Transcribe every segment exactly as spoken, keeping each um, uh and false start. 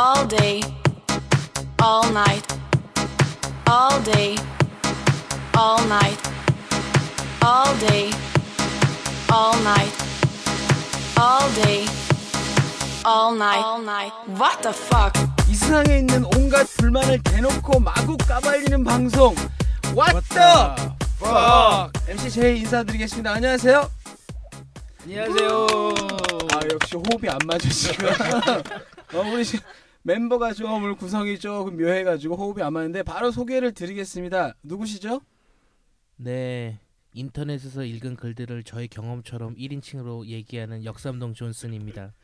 all day, all night, all day, all night, all day, all night, all day, all night, all night. What the fuck? 이 세상에 있는 온갖 불만을 대놓고 마구 까발리는 방송 What the fuck? 엠씨제이 인사드리겠습니다. 안녕하세요. 안녕하세요. 아, 역시 호흡이 안 맞으시고요. 어, 우리 멤버가 좀 오늘 구성이 조금 묘해가지고 호흡이 안 맞는데 바로 소개를 드리겠습니다. 누구시죠? 네, 인터넷에서 읽은 글들을 저의 경험처럼 일 인칭으로 얘기하는 역삼동 존슨입니다.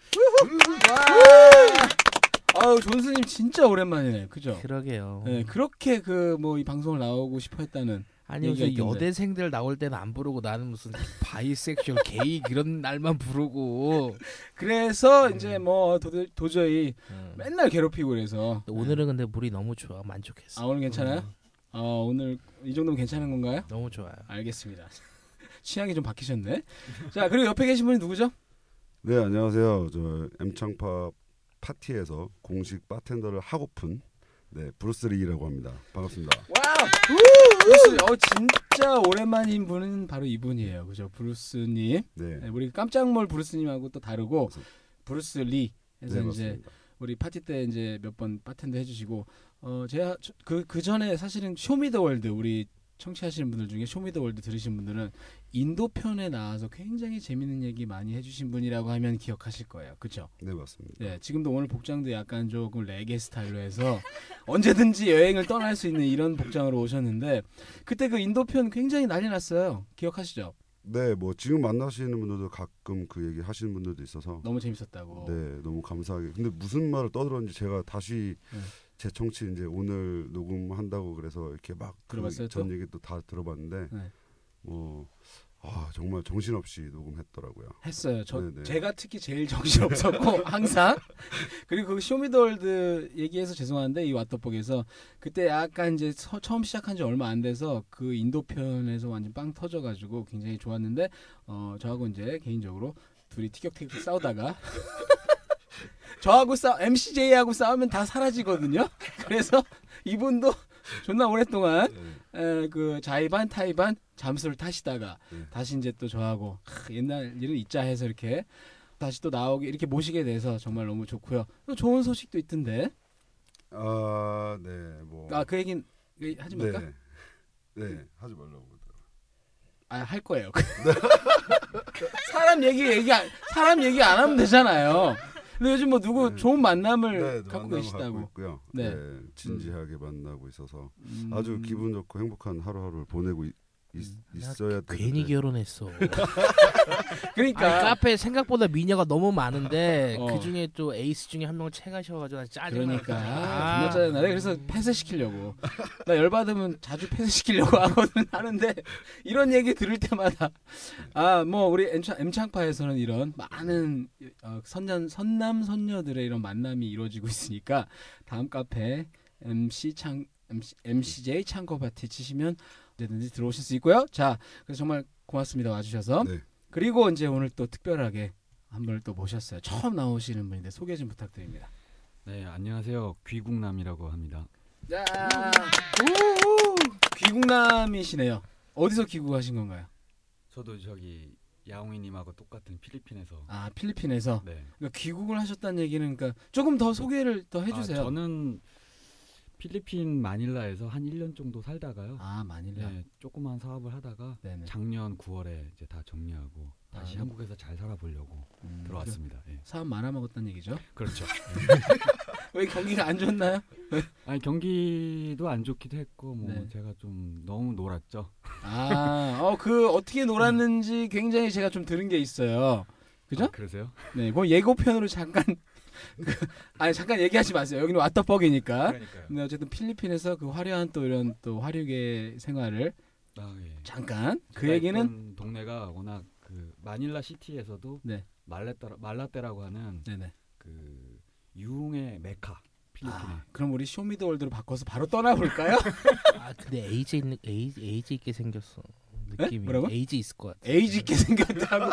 아우, 존슨님 진짜 오랜만이네, 그죠? 그러게요. 네, 그렇게 그 뭐 이 방송을 나오고 싶어 했다는. 아니, 무슨 여대생들 나올 때는 안 부르고 나는 무슨 바이섹슈얼, 게이 이런 날만 부르고. 그래서 음. 이제 뭐 도, 도저히 음. 맨날 괴롭히고 그래서. 오늘은 근데 물이 너무 좋아, 만족했어. 아, 오늘 괜찮아요? 음. 아, 오늘 이 정도면 괜찮은 건가요? 너무 좋아요. 알겠습니다. 취향이 좀 바뀌셨네. 자, 그리고 옆에 계신 분이 누구죠? 네, 안녕하세요. 저 엠창파 파티에서 공식 바텐더를 하고픈 네, 브루스리라고 합니다. 반갑습니다. 와우! 브루스, 어, 진짜 오랜만인 분은 바로 이분이에요. 그죠? 브루스님. 네. 네, 우리 깜짝몰 브루스님하고 또 다르고 브루스리. 그래서 네, 이제 우리 파티 때 이제 몇 번 바텐더 해주시고, 어, 제가 그, 그 전에 사실은 쇼미더월드, 우리 청취하시는 분들 중에 쇼미더월드 들으신 분들은 인도 편에 나와서 굉장히 재밌는 얘기 많이 해주신 분이라고 하면 기억하실 거예요, 그렇죠? 네, 맞습니다. 네, 지금도 오늘 복장도 약간 조금 레게 스타일로 해서 언제든지 여행을 떠날 수 있는 이런 복장으로 오셨는데 그때 그 인도 편 굉장히 난리 났어요. 기억하시죠? 네, 뭐 지금 만나시는 분들도 가끔 그 얘기 하시는 분들도 있어서 너무 재밌었다고. 네, 너무 감사하게. 근데 무슨 말을 떠들었는지 제가 다시. 네. 제 청취 이제 오늘 녹음한다고 그래서 이렇게 막 전 얘기 또 다 들어봤는데 네. 뭐 아, 정말 정신없이 녹음했더라고요. 했어요. 저 네네. 제가 특히 제일 정신없었고 항상. 그리고 그 쇼미더월드 얘기해서 죄송한데 이 왓더팍에서 그때 약간 이제 서, 처음 시작한 지 얼마 안 돼서 그 인도 편에서 완전 빵 터져가지고 굉장히 좋았는데 어, 저하고 이제 개인적으로 둘이 티격태격 싸우다가. 저하고 싸 엠씨제이하고 싸우면 다 사라지거든요. 그래서 이분도 존나 오랫동안 네. 에, 그 자의반 타의반 잠수를 타시다가 네. 다시 이제 또 저하고 크, 옛날 일은 잊자 해서 이렇게 다시 또 나오게 이렇게 모시게 돼서 정말 너무 좋고요. 또 좋은 소식도 있던데. 아, 네, 뭐. 아, 그 얘긴 하지 말까? 네, 네, 하지 말라고. 아, 할 거예요. 사람 얘기 얘기 안, 사람 얘기 안 하면 되잖아요. 근데 요즘 뭐 누구 네. 좋은 만남을 네, 갖고 계시다고. 네. 네, 진지하게 만나고 있어서 음... 아주 기분 좋고 행복한 하루하루를 보내고 있, 있, 있어야 되는데 괜히 결혼했어. 그러니까 아니, 카페에 생각보다 미녀가 너무 많은데 어. 그 중에 또 에이스 중에 한 명을 채가셔가지고 짜증나. 그러니까 아, 짜증나. 그래서 폐쇄시키려고. 나 열받으면 자주 폐쇄시키려고 하거든. 하는데 이런 얘기 들을 때마다 아, 뭐 우리 엠창파에서는 이런 많은 어, 선남 선남 선녀들의 이런 만남이 이루어지고 있으니까 다음 카페 엠씨 창 엠씨, 엠씨제이 창고 파티 치시면 언제든지 들어오실 수 있고요. 자, 그래서 정말 고맙습니다, 와주셔서. 네. 그리고 이제 오늘 또 특별하게 한 분을 또 모셨어요. 처음 나오시는 분인데 소개 좀 부탁드립니다. 네, 안녕하세요. 귀국남이라고 합니다. 야, 귀국남이시네요. 어디서 귀국하신 건가요? 저도 저기 야옹이님하고 똑같은 필리핀에서. 아, 필리핀에서. 네. 그러니까 귀국을 하셨다는 얘기는 그러니까 조금 더 소개를 더 해주세요. 아, 저는 필리핀 마닐라에서 한 일 년 정도 살다가요. 아, 마닐라. 네, 조그만 사업을 하다가 네네. 작년 구월에 이제 다 정리하고 다시 아, 한국에서 잘 살아보려고 음, 들어왔습니다. 예. 사업 말아먹었다는 얘기죠? 그렇죠. 왜 경기가 안 좋나요? 아니, 경기도 안 좋기도 했고 뭐 네. 제가 좀 너무 놀았죠. 아, 어, 그 어떻게 놀았는지 굉장히 제가 좀 들은 게 있어요. 그죠? 아, 그러세요? 네, 뭐 예고편으로 잠깐. 아니, 잠깐 얘기하지 마세요. 여기는 왓더팍이니까. 근데 어쨌든 필리핀에서 그 화려한 또 이런 또 화류계 생활을 아, 예. 잠깐 그 얘기는 동네가 워낙 그 마닐라 시티에서도 네. 말레따라, 말라떼라고 하는 네네. 그 유흥의 메카 필리핀에. 아, 그럼 우리 쇼미더월드로 바꿔서 바로 떠나볼까요? 아, 근데 에이지 있는 에이지 있게 생겼어 느낌이. 에? 뭐라고? 에이지 있을 것 같아. 에이지 있게 생겼다고.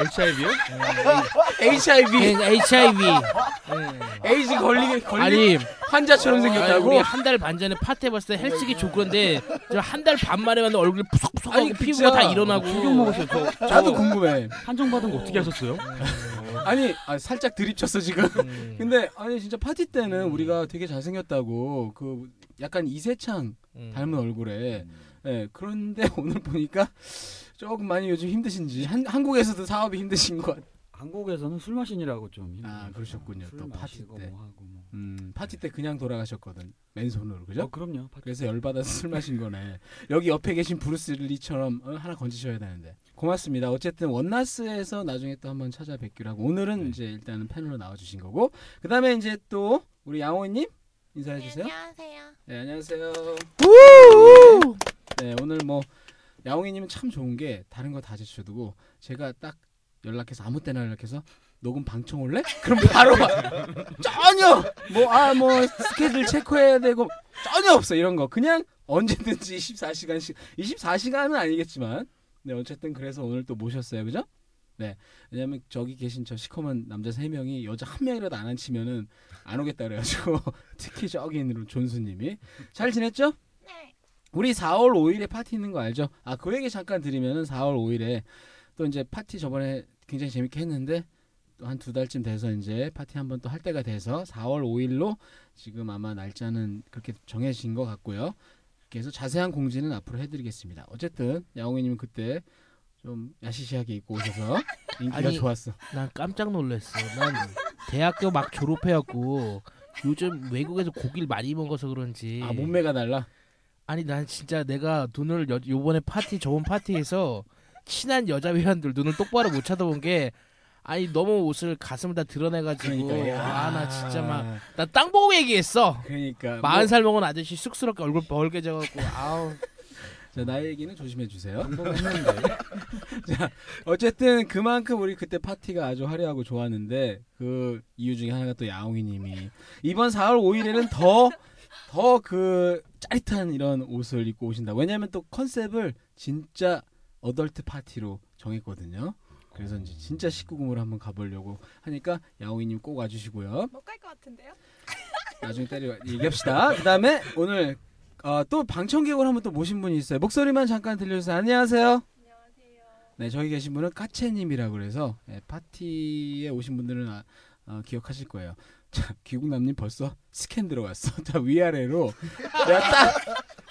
에이치아이비요? 에이치아이비. 에이치아이비. 에이즈 걸리게 걸리. 환자처럼 생겼다고. 우리 한 달 반 전에 파티 봤을 때 헬스기 조건데 한 달 반 만에 만나 얼굴이 푸석푸석하고 피부가 다 일어나고. 충격 먹었어요. 저, 나도 궁금해. 한정 받은 거 어떻게 하셨어요? 아니, 아, 살짝 드립쳤어 지금. 음. 근데 아니 진짜 파티 때는 음. 우리가 되게 잘생겼다고 그 약간 이세창 음. 닮은 얼굴에. 음. 네, 그런데 오늘 보니까 조금 많이 요즘 힘드신지 한, 한국에서도 사업이 힘드신 것 같아요. 한국에서는 술 마시느라고 좀 힘들어요. 아, 그러셨군요. 술 또 파티 때. 뭐 하고 뭐. 음, 파티 때 그냥 돌아가셨거든. 맨손으로. 그죠? 어, 그럼요. 파티 그래서 열받아서 술 마신 거네. 여기 옆에 계신 브루스 리처럼 어, 하나 건지셔야 되는데. 고맙습니다. 어쨌든 원나스에서 나중에 또 한번 찾아뵙기로 하고 오늘은 네. 이제 일단은 패널로 나와 주신 거고. 그다음에 이제 또 우리 양호 님 인사해 주세요. 네, 안녕하세요. 네, 안녕하세요. 우우! 네, 오늘 뭐 야옹이님은 참 좋은 게 다른 거 다 제쳐두고 제가 딱 연락해서 아무 때나 연락해서 녹음 방청 올래? 그럼 바로 전혀 뭐 아 뭐 스케줄 체크해야 되고 전혀 없어 이런 거 그냥 언제든지 이십사 시간씩 이십사 시간은 아니겠지만 네 어쨌든 그래서 오늘 또 모셨어요 그죠? 네 왜냐면 저기 계신 저 시커먼 남자 세 명이 여자 한 명이라도 안 앉히면은 안 오겠다 그래가지고 특히 저기 있는 존수님이 잘 지냈죠? 우리 사월 오일에 파티 있는 거 알죠? 아, 그 얘기 잠깐 드리면은 사월 오일에 또 이제 파티 저번에 굉장히 재밌게 했는데 또 한 두 달쯤 돼서 이제 파티 한번 또 할 때가 돼서 사월 오일로 지금 아마 날짜는 그렇게 정해진 것 같고요. 그래서 자세한 공지는 앞으로 해드리겠습니다. 어쨌든 야옹이님은 그때 좀 야시시하게 입고 오셔서 인기가 아니, 좋았어. 난 깜짝 놀랐어. 난 대학교 막 졸업해갖고 요즘 외국에서 고기를 많이 먹어서 그런지 아, 몸매가 달라? 아니 난 진짜 내가 눈을 여, 요번에 파티 저번 파티에서 친한 여자 회원들 눈을 똑바로 못 쳐다본 게 아니 너무 옷을 가슴을 다 드러내가지고 아 나 진짜 막 나 땅 보고 얘기했어. 그러니까 마흔 살 먹은 아저씨 쑥스럽게 얼굴 벌게 져갖고 아우. 자 나의 얘기는 조심해 주세요. 자 어쨌든 그만큼 우리 그때 파티가 아주 화려하고 좋았는데 그 이유 중에 하나가 또 야옹이님이 이번 사월 오일에는 더 더 그 짜릿한 이런 옷을 입고 오신다. 왜냐하면 또 컨셉을 진짜 어덜트 파티로 정했거든요. 그래서 이제 진짜 십구 금으로 한번 가보려고 하니까 야옹이님 꼭 와주시고요. 못 갈 것 같은데요? 나중에 때려 얘기합시다. 그다음에 오늘 어, 또 방청객으로 한번 또 모신 분이 있어요. 목소리만 잠깐 들려주세요. 안녕하세요. 안녕하세요. 네, 저기 계신 분은 까체님이라고 그래서 네, 파티에 오신 분들은 아, 어, 기억하실 거예요. 자, 귀국남님 벌써 스캔 들어왔어. 자, 위아래로. 내가 딱,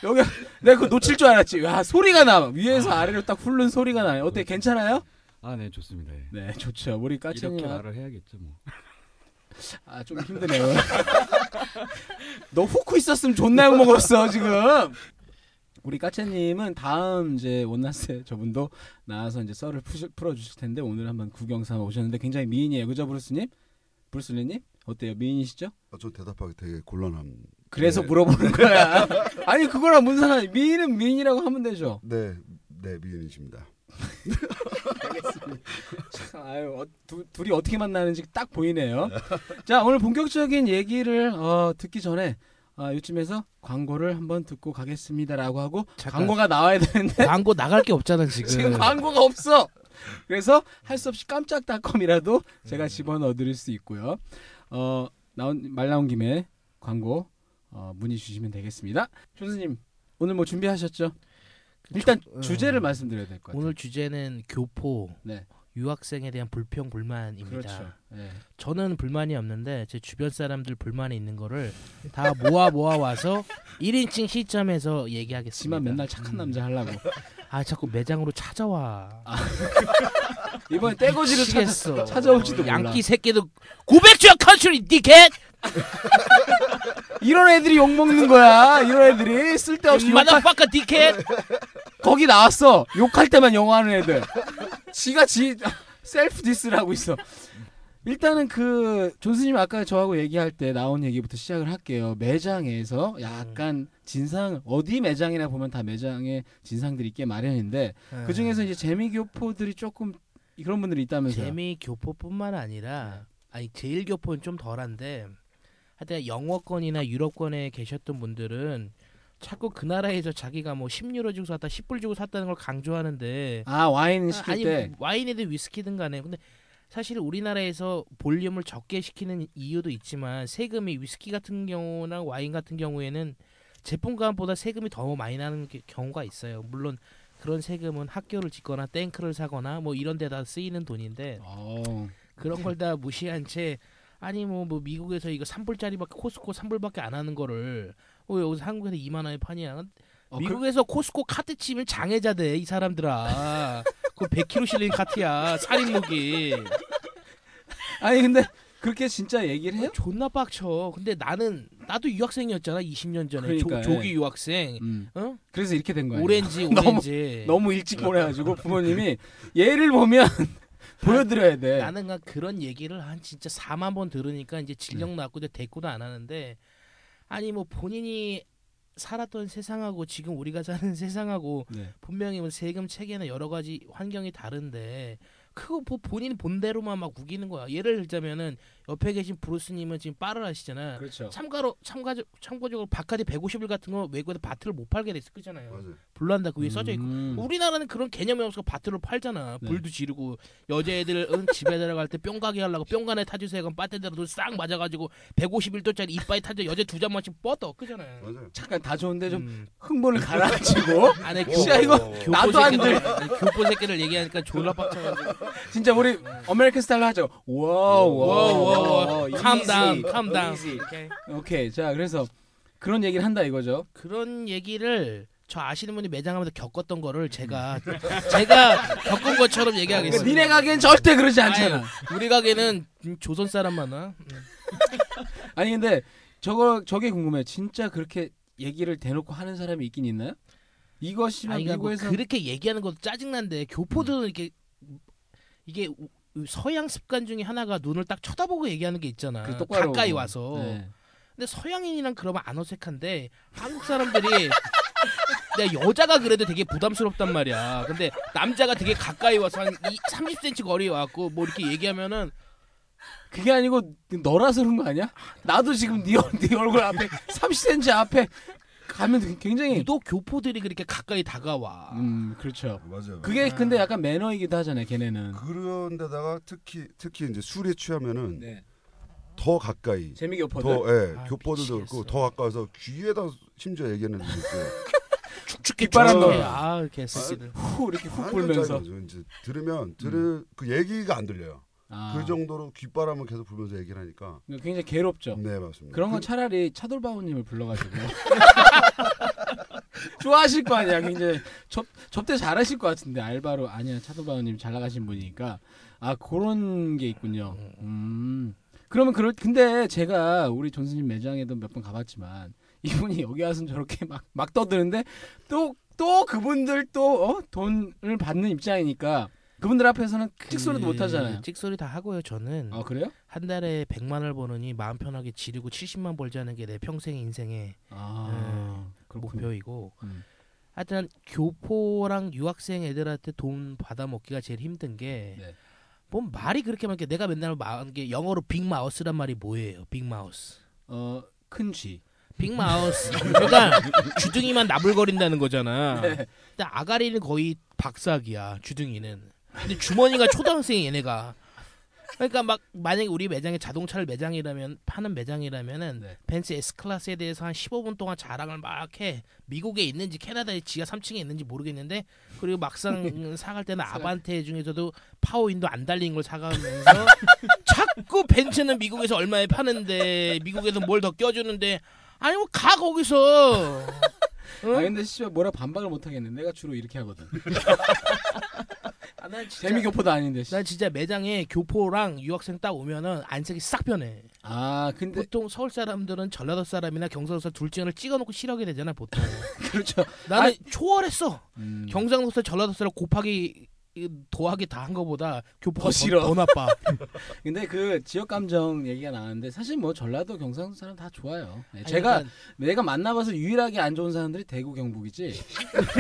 여기, 내가 그거 놓칠 줄 알았지. 와, 소리가 나. 위에서 아. 아래로 딱 훑는 소리가 나요. 어때, 괜찮아요? 아, 네, 좋습니다. 예. 네, 좋죠. 우리 까치님. 이렇게 말을 해야겠죠, 뭐. 아, 좀 힘드네요. 너 후크 있었으면 존나 욕먹었어, 지금. 우리 까체님은 다음 이제 원나스 저분도 나와서 이제 썰을 푸시, 풀어주실 텐데 오늘 한번 구경 삼아 오셨는데 굉장히 미인이에요. 그죠, 브루스님? 브루스님? 어때요? 미인이시죠? 아, 저 대답하기 되게 곤란함. 그래서 네. 물어보는 거야. 아니 그거랑 무슨 상관이. 미인은 미인이라고 하면 되죠. 네, 네 미인이십니다. 알겠습니다. 참, 아유, 어, 두, 둘이 어떻게 만나는지 딱 보이네요. 자 오늘 본격적인 얘기를 어, 듣기 전에 어, 요쯤에서 광고를 한번 듣고 가겠습니다라고 하고 잠깐, 광고가 나와야 되는데 광고 나갈 게 없잖아 지금. 지금 광고가 없어. 그래서 할 수 없이 깜짝닷컴이라도 제가 집어넣어 드릴 수 있고요. 어 나온 말 나온 김에 광고 어, 문의 주시면 되겠습니다. 교수님 오늘 뭐 준비하셨죠? 일단 저, 주제를 어, 말씀드려야 될 것 같아요. 오늘 주제는 교포 네. 유학생에 대한 불평 불만입니다. 그렇죠. 네. 저는 불만이 없는데 제 주변 사람들 불만이 있는 거를 다 모아 모아 와서 일 인칭 시점에서 얘기하겠습니다. 지만 맨날 착한 남자 하려고. 아 자꾸 매장으로 찾아와. 아. 이번에 떼거지를 찾았어. 찾아올지도 몰라. 양키 새끼도 구백 주야 컨트리 니켓. 이런 애들이 욕 먹는 거야. 이런 애들이 쓸데없이 욕할. 마다파카 니켓. 거기 나왔어. 욕할 때만 영어하는 애들. 지가 지 셀프 디스를 하고 있어. 일단은 그 존스님 아까 저하고 얘기할 때 나온 얘기부터 시작을 할게요. 매장에서 약간 진상 어디 매장이나 보면 다 매장에 진상들이 꽤 마련인데 그 중에서 이제 재미교포들이 조금 그런 분들이 있다면서요. 재미교포뿐만 아니라 아니 제일교포는 좀 덜한데 하여튼 영어권이나 유럽권에 계셨던 분들은 자꾸 그 나라에서 자기가 뭐 십 유로 주고 샀다, 십 불 주고 샀다는 걸 강조하는데. 아, 와인 시킬 아니, 때. 와인이든 위스키든 간에. 근데 사실 우리나라에서 볼륨을 적게 시키는 이유도 있지만 세금이 위스키 같은 경우나 와인 같은 경우에는 제품값보다 세금이 더 많이 나는 경우가 있어요. 물론 그런 세금은 학교를 짓거나 탱크를 사거나 뭐 이런 데다 쓰이는 돈인데 오. 그런 걸 다 무시한 채 아니 뭐, 뭐 미국에서 이거 삼 불짜리밖에 코스코 삼 불밖에 안 하는 거를 어, 여기서 한국에서 이만 원에 파냐. 어, 미국에서 그... 코스코 카드 치면 장애자 돼, 이 사람들아. 그거 백 킬로그램 실린 카트야. 살인무기. 아니 근데 그렇게 진짜 얘기를 해요? 존나 빡쳐. 근데 나는 나도 유학생이었잖아 이십 년 전에. 그러니까, 조, 조기 유학생. 음. 어? 그래서 이렇게 된 거야. 오렌지 오렌지. 너무, 너무 일찍 보내가지고 부모님이 얘를 보면 보여드려야 돼. 나는 그런 얘기를 한 진짜 사만 번 들으니까 이제 질력 났고 이제 대꾸도 안 하는데 아니 뭐 본인이 살았던 세상하고 지금 우리가 사는 세상하고 네. 분명히 뭐 세금 체계나 여러 가지 환경이 다른데 그거 뭐 본인 본대로만 막 우기는 거야. 예를 들자면은 옆에 계신 브루스님은 지금 바를 하시잖아. 그렇죠. 참가로 참가 참고적으로 바카디 백오십 불 같은 거 외국에서 바트를 못 팔게 됐을 거잖아요. 불난다 그 위에 음. 써져 있고. 우리나라는 그런 개념이 없어서 바트를 팔잖아. 네. 불도 지르고 여자애들은 집에 들어갈 때 뿅 가게 하려고 뿅간에 타주세요. 그럼 빠떼대로 싹 맞아가지고 백오십일 도짜리 이빨 타져 여자 두 잔만씩 뻗어 그잖아요. 맞아요. 잠깐 다 좋은데 좀 음. 흥분을 가라앉히고. 아니 진짜 이거 나도 안 돼. 교포 새끼를 얘기하니까 졸라 빡쳐가지고. 진짜 우리 아메리칸 스타일로 하죠. 와우 와우 calm down calm down. 오케이. 자 그래서 그런 얘기를 한다 이거죠. 그런 얘기를 저 아시는 분이 매장하면서 겪었던 거를 제가 제가 겪은 것처럼 얘기하겠습니다. 니네 가게는 절대 그러지 않잖아. 우리 가게는 조선 사람 많아. 아니 근데 저거 저게 궁금해. 진짜 그렇게 얘기를 대놓고 하는 사람이 있긴 있나요? 이것이면 미국에서 그렇게 얘기하는 것도 짜증난데 교포들은 이렇게 이게 서양 습관 중에 하나가 눈을 딱 쳐다보고 얘기하는 게 있잖아. 가까이 와서. 네. 근데 서양인이랑 그러면 안 어색한데 한국 사람들이 내가 여자가 그래도 되게 부담스럽단 말이야. 근데 남자가 되게 가까이 와서 한 삼십 센티미터 거리에 와갖고 뭐 이렇게 얘기하면은 그게 아니고 너라서 그런 거 아니야? 나도 지금 네, 네 얼굴 앞에 삼십 센티미터 앞에 가면 굉장히 유독 교포들이 그렇게 가까이 다가와. 음, 그렇죠. 맞아요. 그게 아. 근데 약간 매너이기도 하잖아요, 걔네는. 그런데다가 특히 특히 이제 술에 취하면은 네. 더 가까이. 재미있게 교포들. 더, 예, 아, 교포들도 그렇고 더 가까워서 귀에다 심지어 얘기하는 게 있고. 축축 깃발한 놈. 아, 개새끼들. 후 이렇게 훅 불면서. 이제 들으면 들을 음. 그 얘기가 안 들려요. 아. 그 정도로 귓바람을 계속 불면서 얘기를 하니까 굉장히 괴롭죠. 네 맞습니다. 그런 건 그... 차라리 차돌바오님을 불러가지고 좋아하실 거 아니야. 굉장히 접, 접대 잘하실 것 같은데 알바로 아니야 차돌바오님 잘 나가신 분이니까 아 그런 게 있군요. 음 그러면 그럴 근데 제가 우리 존스님 매장에도 몇 번 가봤지만 이분이 여기 와서 저렇게 막 막 떠드는데 또 또 그분들 또 어? 돈을 받는 입장이니까. 그분들 앞에서는 그... 찍소리도 못 하잖아요. 찍소리 다 하고요. 저는 아, 그래요? 한 달에 백만을 버느니 마음 편하게 지르고 칠십만 벌자는 게 내 평생 인생의 아, 음, 목표이고 음. 하여튼 교포랑 유학생 애들한테 돈 받아먹기가 제일 힘든 게 뭔 네. 말이 그렇게 많게 내가 맨날 말한 게 영어로 빅마우스란 말이 뭐예요? 빅마우스 어, 큰 쥐 빅마우스. 그러니까 주둥이만 나불거린다는 거잖아. 네. 근데 아가리는 거의 박사기야 주둥이는. 근데 주머니가 초등학생이 얘네가. 그러니까 막 만약에 우리 매장에 자동차를 매장이라면 파는 매장이라면은 네. 벤츠 S클래스에 대해서 한 십오 분 동안 자랑을 막 해. 미국에 있는지 캐나다에 지하 삼 층에 있는지 모르겠는데 그리고 막상 사갈 때는 아반떼 중에서도 파워윈도 안 달린 걸 사가면서 자꾸 벤츠는 미국에서 얼마에 파는데 미국에서 뭘 더 껴주는데 아니 뭐 가 거기서. 응? 아 근데 씨발 뭐라 반박을 못 하겠네. 내가 주로 이렇게 하거든. 아, 난 진짜, 재미 교포도 아닌데. 난 진짜 매장에 교포랑 유학생 딱 오면은 안색이 싹 변해. 아 근데 보통 서울 사람들은 전라도 사람이나 경상도 사람 둘째를 찍어놓고 싫어하게 되잖아 보통. 그렇죠. 나는 아니, 초월했어. 음. 경상도 사람 전라도 사람 곱하기 더하기 다 한 거보다 교포가 더, 싫어. 더, 더 나빠. 근데 그 지역 감정 얘기가 나왔는데 사실 뭐 전라도 경상도 사람 다 좋아요. 아니, 제가 그러니까, 내가 만나봐서 유일하게 안 좋은 사람들이 대구 경북이지.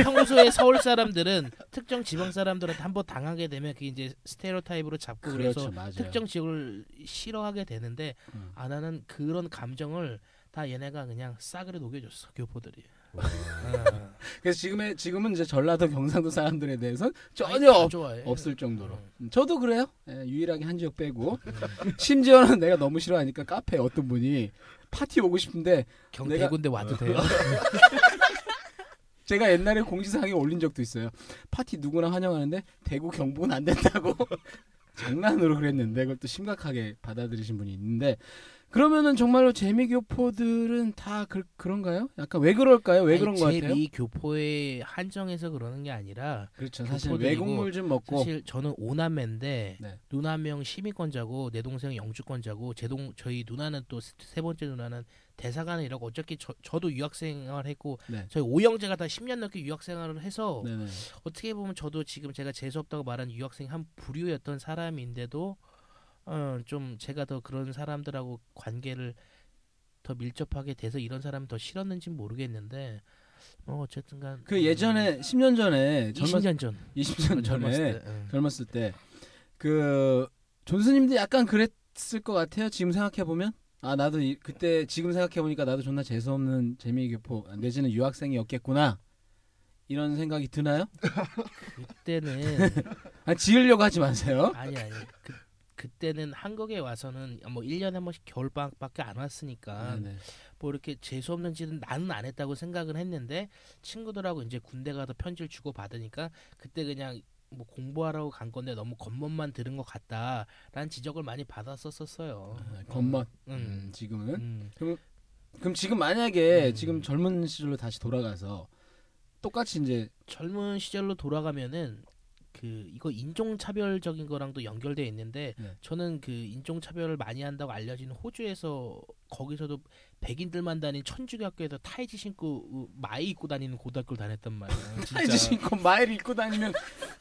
평소에 서울 사람들은 특정 지방 사람들한테 한번 당하게 되면 그게 이제 스테레오타입으로 잡고 그렇죠, 그래서 맞아요. 특정 지역을 싫어하게 되는데 음. 아 나는 그런 감정을 다 얘네가 그냥 싸그리 녹여줬어 교포들이. 그래서 지금의 지금은 이제 전라도 경상도 사람들에 대해서는 전혀 없, 없을 정도로. 저도 그래요. 예, 유일하게 한 지역 빼고. 심지어는 내가 너무 싫어하니까 카페에 어떤 분이 파티 오고 싶은데 경태군데 내가... 와도 돼요? 제가 옛날에 공지사항에 올린 적도 있어요. 파티 누구나 환영하는데 대구 경북은 안 된다고 장난으로 그랬는데 그걸 또 심각하게 받아들이신 분이 있는데, 그러면은 정말로 재미교포들은 다 그, 그런가요? 약간 왜 그럴까요? 왜 아니, 그런 것 같아요? 재미교포에 한정해서 그러는 게 아니라 그렇죠. 사실 외국물 좀 먹고 사실 저는 오남매인데 네. 누나 한 명 시민권자고 내 동생 영주권자고 제 동, 저희 누나는 또 세 번째 누나는 대사관에 일하고 어차피 저, 저도 유학생활을 했고 네. 저희 오형제가 다 십 년 넘게 유학생활을 해서 네네. 어떻게 보면 저도 지금 제가 재수없다고 말한 유학생 한 부류였던 사람인데도 어, 좀 제가 더 그런 사람들하고 관계를 더 밀접하게 돼서 이런 사람 더 싫었는지는 모르겠는데 뭐 어쨌든간 그 예전에 음, 십 년 전에 이십 년 전 이십 년 전에 젊었을 때 그 존스님도 약간 그랬을 것 같아요. 지금 생각해 보면 아 나도 이, 그때 지금 생각해 보니까 나도 존나 재수 없는 재미교포 내지는 유학생이었겠구나 이런 생각이 드나요? 그때는 아 지으려고 하지 마세요. 아니 아니. 그, 그때는 한국에 와서는 뭐 일 년에 한 번씩 겨울방학밖에 안 왔으니까 네네. 뭐 이렇게 재수없는 짓은 나는 안 했다고 생각은 했는데 친구들하고 이제 군대 가서 편지를 주고 받으니까 그때 그냥 뭐 공부하라고 간 건데 너무 겉멋만 들은 것 같다라는 지적을 많이 받았었었어요. 아, 겉멋. 음. 음, 지금은. 음. 그럼, 그럼 지금 만약에 음. 지금 젊은 시절로 다시 돌아가서 똑같이 이제 젊은 시절로 돌아가면은 그 이거 인종차별적인 거랑도 연결되어 있는데 네. 저는 그 인종차별을 많이 한다고 알려진 호주에서 거기서도 백인들만 다닌 천주교학교에서 타이즈 신고 마이 입고 다니는 고등학교를 다녔단 말이에요. 타이즈 신고 마이를 입고 다니면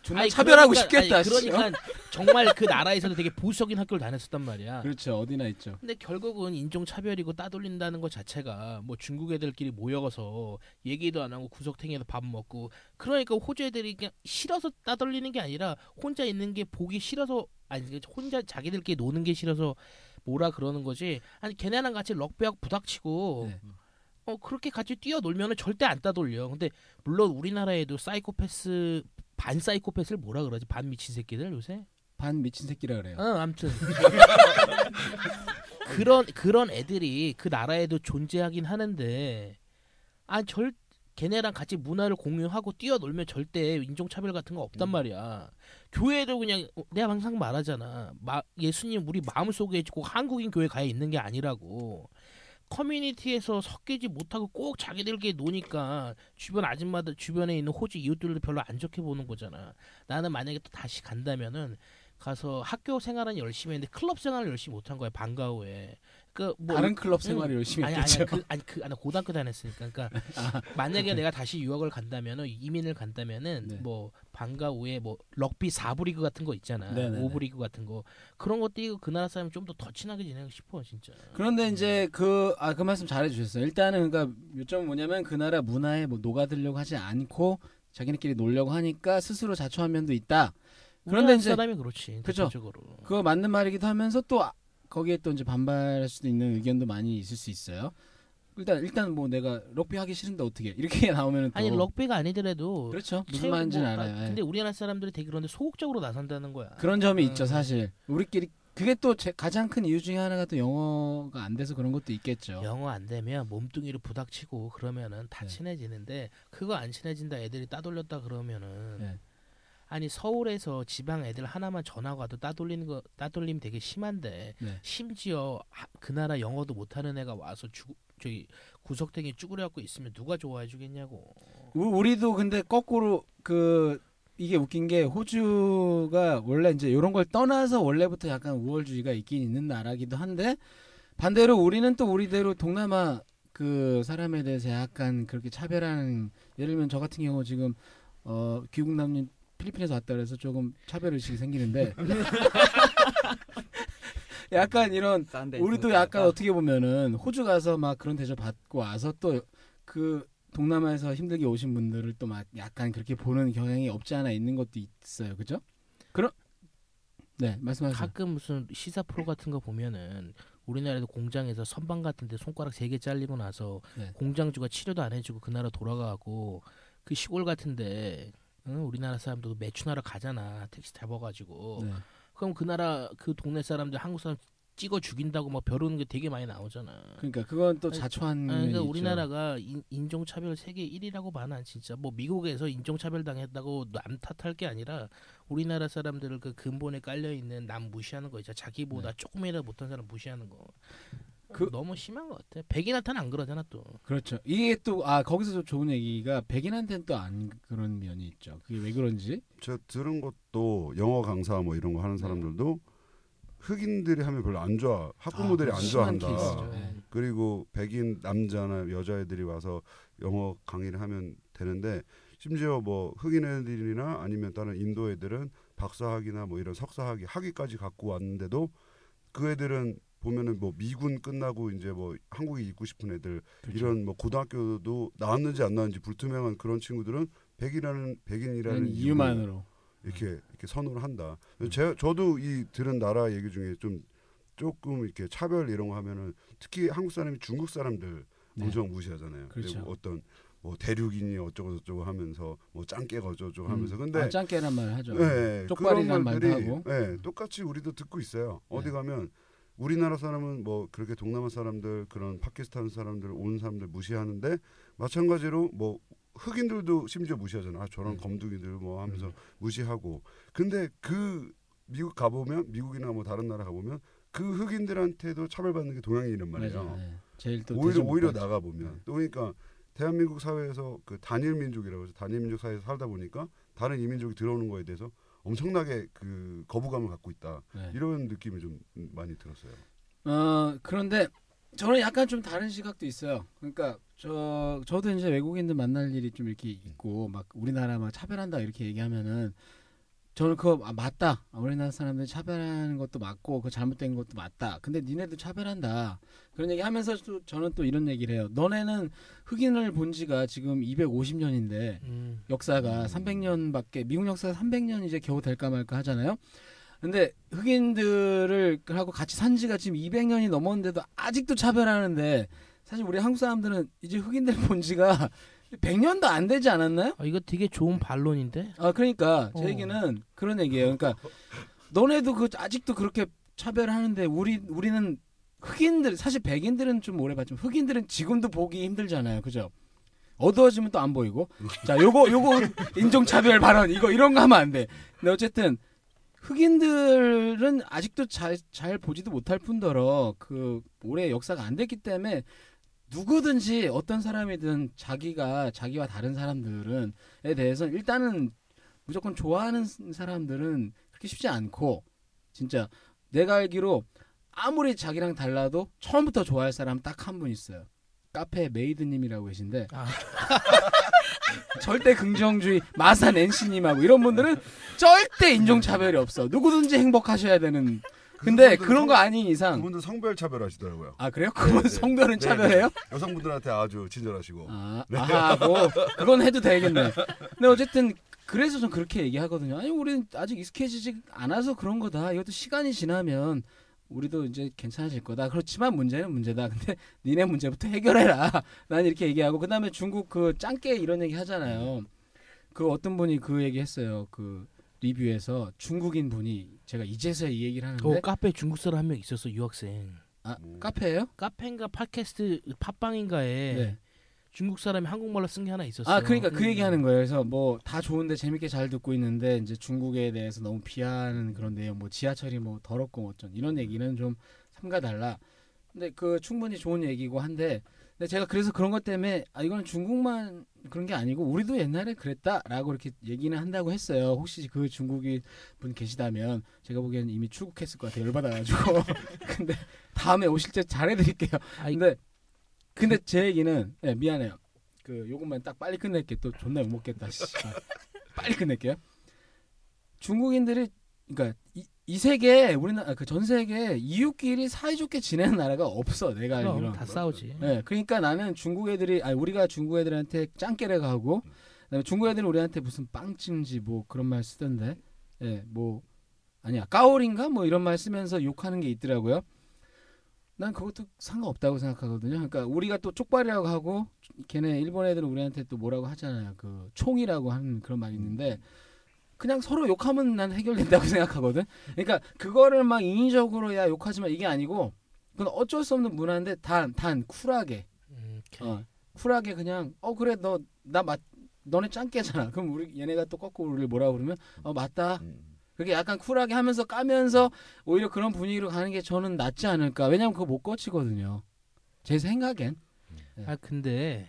존나 아니, 차별하고 그러니까, 싶겠다. 아니, 그러니까 정말 그 나라에서도 되게 보수적인 학교를 다녔었단 말이야. 그렇죠. 어디나 있죠. 근데 결국은 인종차별이고 따돌린다는 것 자체가 뭐 중국 애들끼리 모여서 얘기도 안 하고 구석탱이에서 밥 먹고 그러니까 호주 애들이 그냥 싫어서 따돌리는 게 아니라 혼자 있는 게 보기 싫어서 아니 혼자 자기들끼리 노는 게 싫어서 뭐라 그러는 거지. 아니 걔네랑 같이 럭비하고 부닥치고 네. 어 그렇게 같이 뛰어놀면은 절대 안 따돌려. 근데 물론 우리나라에도 사이코패스 반 사이코패스를 뭐라 그러지? 반 미친 새끼들 요새? 반 미친 새끼라 그래요. 어, 아무튼 그런 그런 애들이 그 나라에도 존재하긴 하는데 아 절 걔네랑 같이 문화를 공유하고 뛰어놀면 절대 인종차별 같은 거 없단 음. 말이야. 교회도 그냥 내가 항상 말하잖아. 마, 예수님 우리 마음속에 꼭 한국인 교회 가야 있는 게 아니라고. 커뮤니티에서 섞이지 못하고 꼭 자기들끼리 노니까 주변 아줌마들 주변에 있는 호주 이웃들도 별로 안 좋게 보는 거잖아. 나는 만약에 또 다시 간다면은 가서 학교 생활은 열심히 했는데 클럽 생활을 열심히 못한 거야. 방과 후에. 그 뭐 다른 클럽 생활을 응. 열심히 아니, 했겠죠. 아니, 그, 아니, 그, 아니 고등학교 다녔으니까. 그러니까 아, 만약에 내가 다시 유학을 간다면은 이민을 간다면은 네. 뭐 방과 후에 뭐 럭비 사 부 리그 같은 거 있잖아. 네네네. 오 부 리그 같은 거 그런 것도 이거 그 나라 사람 좀 더 더 친하게 지내고 싶어 진짜. 그런데 이제 그 아 그 말씀 잘해주셨어요. 일단은 그러니까 요점은 뭐냐면 그 나라 문화에 뭐 녹아들려고 하지 않고 자기네끼리 놀려고 하니까 스스로 자초한 면도 있다. 그런데 이제 사람이 그렇지. 그죠. 그거 맞는 말이기도 하면서 또. 거기에 또 이제 반발할 수도 있는 의견도 많이 있을 수 있어요. 일단 일단 뭐 내가 럭비 하기 싫은데 어떻게 이렇게 나오면은 또 아니 럭비가 아니더라도 그렇죠 무슨 말인지는 뭐, 알아요. 근데 우리나라 사람들이 되게 그런데 소극적으로 나선다는 거야. 그런 점이 음. 있죠 사실. 우리끼리 그게 또 제 가장 큰 이유 중에 하나가 또 영어가 안 돼서 그런 것도 있겠죠. 영어 안 되면 몸뚱이로 부닥치고 그러면은 다 네. 친해지는데 그거 안 친해진다 애들이 따돌렸다 그러면은. 네. 아니 서울에서 지방 애들 하나만 전화가 와도 따돌리는 거 따돌림 되게 심한데 네. 심지어 하, 그 나라 영어도 못하는 애가 와서 주, 저기 구석탱이 쭈그려갖고 있으면 누가 좋아해 주겠냐고. 우리도 근데 거꾸로 그 이게 웃긴 게 호주가 원래 이제 이런 걸 떠나서 원래부터 약간 우월주의가 있긴 있는 나라기도 한데 반대로 우리는 또 우리대로 동남아 그 사람에 대해서 약간 그렇게 차별하는 예를 들면 저 같은 경우 지금 어 귀국남님 필리핀에서 왔다 그래서 조금 차별의식이 생기는데 약간 이런 우리도 약간 어떻게 보면은 호주 가서 막 그런 대접 받고 와서 또 그 동남아에서 힘들게 오신 분들을 또 막 약간 그렇게 보는 경향이 없지 않아 있는 것도 있어요. 그죠? 그럼 네 말씀하세요. 가끔 무슨 시사 프로 같은 거 보면은 우리나라에도 공장에서 선반 같은 데 손가락 세 개 잘리고 나서 네. 공장주가 치료도 안 해주고 그 나라 돌아가고 그 시골 같은 데 응? 우리나라 사람들도 매춘하러 가잖아. 택시 잡아가지고. 네. 그럼 그 나라 그 동네 사람들 한국 사람 찍어 죽인다고 막 벼르는 게 되게 많이 나오잖아. 그러니까 그건 또 자초한 면이 있죠. 그러니까 우리나라가 인, 인종차별 세계 일 위라고 봐. 난 진짜 뭐 미국에서 인종차별 당했다고 남 탓할 게 아니라 우리나라 사람들을 그 근본에 깔려있는 남 무시하는 거 있잖아. 자기보다 네. 조금이라도 못한 사람 무시하는 거. 그, 너무 심한 것 같아. 백인한테는 안 그러잖아 또. 그렇죠. 이게 또 아 거기서 좀 좋은 얘기가 백인한테는 또 안 그런 면이 있죠. 그게 왜 그런지. 제가 들은 것도 영어 강사 뭐 이런 거 하는 사람들도 흑인들이 하면 별로 안 좋아. 학부모들이 아, 안 좋아한다. 네. 그리고 백인 남자나 여자애들이 와서 영어 강의를 하면 되는데 심지어 뭐 흑인 애들이나 아니면 다른 인도 애들은 박사학위나 뭐 이런 석사학위 학위까지 갖고 왔는데도 그 애들은 보면은 뭐 미군 끝나고 이제 뭐 한국에 있고 싶은 애들 그렇죠. 이런 뭐 고등학교도 나왔는지 안 나왔는지 불투명한 그런 친구들은 백이라는 백인이라는 이유만으로 이렇게 이렇게 선호를 한다. 음. 제 저도 이 들은 나라 얘기 중에 좀 조금 이렇게 차별 이런 거 하면은 특히 한국 사람이 중국 사람들 무정 네. 무시하잖아요. 그렇죠. 그리고 어떤 뭐 대륙인이 어쩌고 저쩌고 하면서 뭐 짱깨가 어쩌고 음. 하면서 근데 아, 짱깨란 말 하죠. 네, 쪽발이란 말도 하고. 네, 똑같이 우리도 듣고 있어요. 네. 어디 가면. 우리나라 사람은 뭐 그렇게 동남아 사람들 그런 파키스탄 사람들 온 사람들 무시하는데 마찬가지로 뭐 흑인들도 심지어 무시하잖아. 아, 저런 음. 검둥이들 뭐 하면서 음. 무시하고. 근데 그 미국 가보면 미국이나 뭐 다른 나라 가보면 그 흑인들한테도 차별받는 게 동양인이란 말이에요. 맞아, 네. 제일 또 오히려 오히려 나가 보면 네. 또 그러니까 대한민국 사회에서 그 단일 민족이라고 해서 단일 민족 사회에서 살다 보니까 다른 이민족이 들어오는 거에 대해서 엄청나게 그 거부감을 갖고 있다. 네. 이런 느낌이 좀 많이 들었어요. 어, 그런데 저는 약간 좀 다른 시각도 있어요. 그러니까 저 저도 이제 외국인들 만날 일이 좀 이렇게 있고 막 우리나라 막 차별한다 이렇게 얘기하면은 저는 그거 아, 맞다. 우리나라 사람들 차별하는 것도 맞고 그 잘못된 것도 맞다. 근데 니네도 차별한다. 그런 얘기 하면서 또 저는 또 이런 얘기를 해요. 너네는 흑인을 본 지가 지금 이백오십 년인데 음. 역사가 음. 삼백 년밖에 미국 역사가 삼백 년 이제 겨우 될까 말까 하잖아요. 근데 흑인들을 하고 같이 산 지가 지금 이백 년이 넘었는데도 아직도 차별하는데 사실 우리 한국 사람들은 이제 흑인들 본 지가 백 년도 안 되지 않았나요? 아, 이거 되게 좋은 반론인데? 아, 그러니까 제 어. 얘기는 그런 얘기예요. 그러니까 너네도 그 아직도 그렇게 차별하는데 우리, 우리는 흑인들 사실 백인들은 좀 오래 봤지만 흑인들은 지금도 보기 힘들잖아요. 그죠? 어두워지면 또 안 보이고 자 요거 요거 인종차별 발언 이거 이런 거 하면 안 돼. 근데 어쨌든 흑인들은 아직도 잘, 잘 보지도 못할 뿐더러 그 오래 역사가 안 됐기 때문에 누구든지 어떤 사람이든 자기가 자기와 다른 사람들은에 대해서 일단은 무조건 좋아하는 사람들은 그렇게 쉽지 않고 진짜 내가 알기로 아무리 자기랑 달라도 처음부터 좋아할 사람 딱 한 분 있어요. 카페 메이드님이라고 계신데 아. 절대 긍정주의 마사 낸시님하고 이런 분들은 절대 인종차별이 없어. 누구든지 행복하셔야 되는 근데 그런 거 아닌 이상 그분들 성별 차별하시더라고요. 아 그래요? 그분 성별은 네네. 차별해요? 여성분들한테 아주 친절하시고. 아, 네. 아하, 뭐 그건 해도 되겠네. 근데 어쨌든 그래서 전 그렇게 얘기하거든요. 아니 우리는 아직 익숙해지지 않아서 그런 거다. 이것도 시간이 지나면 우리도 이제 괜찮아질 거다. 그렇지만 문제는 문제다. 근데 니네 문제부터 해결해라. 난 이렇게 얘기하고 그다음에 중국 그 짱깨 이런 얘기 하잖아요. 그 어떤 분이 그 얘기했어요. 그 리뷰에서 중국인 분이 제가 이제서야 이 얘기를 하는데 어, 카페에 중국 사람 한 명 있었어. 유학생. 아 뭐. 카페예요? 카페인가 팟캐스트 팟빵인가에 네. 중국 사람이 한국말로 쓴 게 하나 있었어. 아 그러니까 음. 그 얘기하는 거예요. 그래서 뭐 다 좋은데 재밌게 잘 듣고 있는데 이제 중국에 대해서 너무 비하하는 그런 내용 뭐 지하철이 뭐 더럽고 어쩐 이런 얘기는 좀 삼가달라. 근데 그 충분히 좋은 얘기고 한데 근데 제가 그래서 그런 것 때문에 아 이거는 중국만 그런 게 아니고 우리도 옛날에 그랬다라고 이렇게 얘기는 한다고 했어요. 혹시 그 중국인 분 계시다면 제가 보기에는 이미 출국했을 것 같아요. 열받아가지고 근데 다음에 오실 때 잘해드릴게요. 근데 근데 제 얘기는 네, 미안해요. 그 요것만 딱 빨리 끝낼게. 또 존나 욕먹겠다. 빨리 끝낼게요. 중국인들이 그러니까 이, 이 세계 우리나라 그 전 세계 이웃끼리 사이좋게 지내는 나라가 없어. 내가 알기로 다 싸우지. 네, 그러니까 나는 중국 애들이 아니 우리가 중국 애들한테 짱깨래가 하고 그다음에 중국 애들은 우리한테 무슨 빵찜지 뭐 그런 말 쓰던데. 예, 네, 뭐 아니야 까오린가 뭐 이런 말 쓰면서 욕하는 게 있더라고요. 난 그것도 상관없다고 생각하거든요. 그러니까 우리가 또 쪽발이라고 하고 걔네 일본 애들은 우리한테 또 뭐라고 하잖아요. 그 총이라고 하는 그런 말이 있는데 그냥 서로 욕하면 난 해결된다고 생각하거든. 그러니까 그거를 막 인위적으로 야 욕하지만 이게 아니고 그건 어쩔 수 없는 문화인데 단, 단 쿨하게 어, 쿨하게 그냥 어 그래 너 나 맞 너네 짱깨잖아. 그럼 우리 얘네가 또 거꾸로 우리를 뭐라 그러면 어 맞다. 음. 그게 약간 쿨하게 하면서 까면서 오히려 그런 분위기로 가는 게 저는 낫지 않을까. 왜냐면 그거 못 거치거든요. 제 생각엔. 네. 아 근데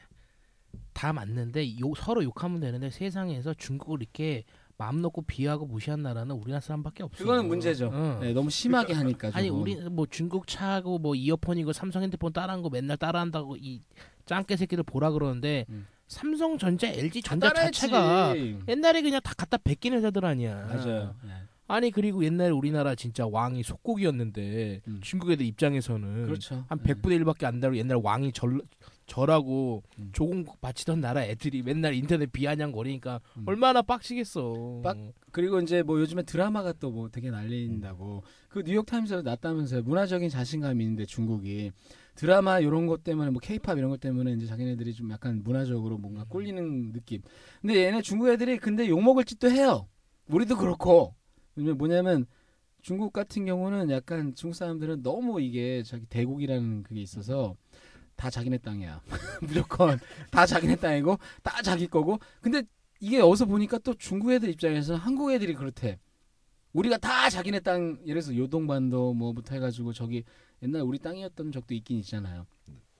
다 맞는데 욕, 서로 욕하면 되는데 세상에서 중국을 이렇게 마음 놓고 비하하고 무시한 나라는 우리나라 사람밖에 없어요. 그거는 문제죠. 어. 네, 너무 심하게 하니까. 저거. 아니 우리 뭐 중국 차하고 뭐 이어폰이고 삼성 핸드폰 따라한 거 맨날 따라한다고 이 짱깨 새끼들 보라 그러는데 음. 삼성전자, 엘지전자 자체가 옛날에 그냥 다 갖다 베낀 회사들 아니야. 맞아요. 네. 아니 그리고 옛날에 우리나라 진짜 왕이 속국이었는데 음. 중국 애들 입장에서는 그렇죠. 한 백분의 일밖에 안 되고 옛날 왕이 절, 절하고 음. 조공국 바치던 나라 애들이 맨날 인터넷 비아냥거리니까 음. 얼마나 빡치겠어. 빡, 그리고 이제 뭐 요즘에 드라마가 또 뭐 되게 난리인다고. 그 뉴욕타임스에서 났다면서요. 문화적인 자신감이 있는데 중국이. 드라마 이런 것 때문에 뭐 케이팝 이런 것 때문에 이제 자기네들이 좀 약간 문화적으로 뭔가 꿀리는 느낌. 근데 얘네 중국 애들이 근데 욕먹을 짓도 해요. 우리도 그렇고. 뭐냐면 중국 같은 경우는 약간 중국 사람들은 너무 이게 자기 대국이라는 그게 있어서 다 자기네 땅이야. 무조건 다 자기네 땅이고 다 자기 거고. 근데 이게 어디서 보니까 또 중국 애들 입장에서는 한국 애들이 그렇대. 우리가 다 자기네 땅, 예를 들어서 요동반도 뭐부터 해가지고 저기 옛날 우리 땅이었던 적도 있긴 있잖아요.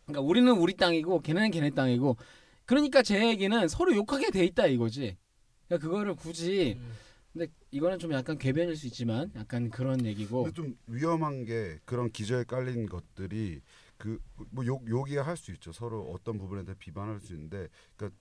그러니까 우리는 우리 땅이고 걔네는 걔네 땅이고. 그러니까 제 얘기는 서로 욕하게 돼 있다 이거지. 그러니까 그거를 굳이 음. 근데 이거는 좀 약간 궤변일 수 있지만 약간 그런 얘기고. 근데 좀 위험한 게 그런 기저에 깔린 것들이 그 뭐 욕 욕이야 할 수 있죠. 서로 어떤 부분에 대해 비판할 수 있는데 그러니까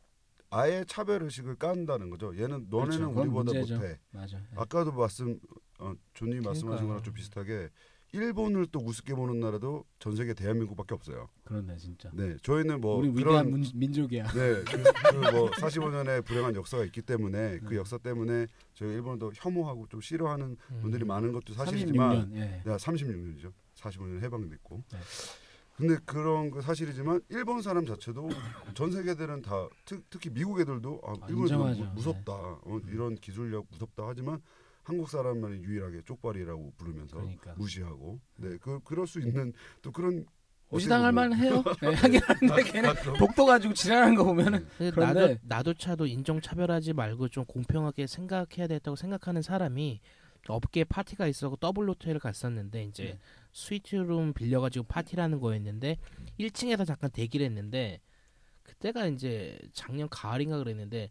아예 차별 의식을 깐다는 거죠. 얘는 너네는 그렇죠. 우리보다 못해. 맞아. 네. 아까도 말씀 어, 존님 말씀하신 거랑 좀 비슷하게. 일본을 또 우습게 보는 나라도 전 세계 대한민국밖에 없어요. 그렇네 진짜. 네, 저희는 뭐 우리 위대한 그런, 민족이야. 네, 그 뭐 사십오 년의 불행한 역사가 있기 때문에 그 역사 때문에 저희 일본도 혐오하고 좀 싫어하는 음. 분들이 많은 것도 사실이지만, 삼십육 년, 예. 네, 삼십육 년이죠. 사십오 년 해방됐고. 네. 근데 그런 거 사실이지만 일본 사람 자체도 전 세계들은 다 특, 특히 미국 애들도 아, 일본은 무섭다 네. 어, 이런 기술력 무섭다 하지만. 한국 사람만이 유일하게 쪽발이라고 부르면서 그러니까. 무시하고 네, 그, 그럴 수 있는 또 그런 무시당할 만해요. 네, 하긴 하는데 걔는 복도 가지고 지랄하는 거 보면은 나도, 나도 차도 인종차별하지 말고 좀 공평하게 생각해야 되겠다고 생각하는 사람이 업계 파티가 있어서 더블 호텔을 갔었는데 이제 네. 스위트룸 빌려가지고 파티라는 거였는데 일 층에서 잠깐 대기를 했는데 그때가 이제 작년 가을인가 그랬는데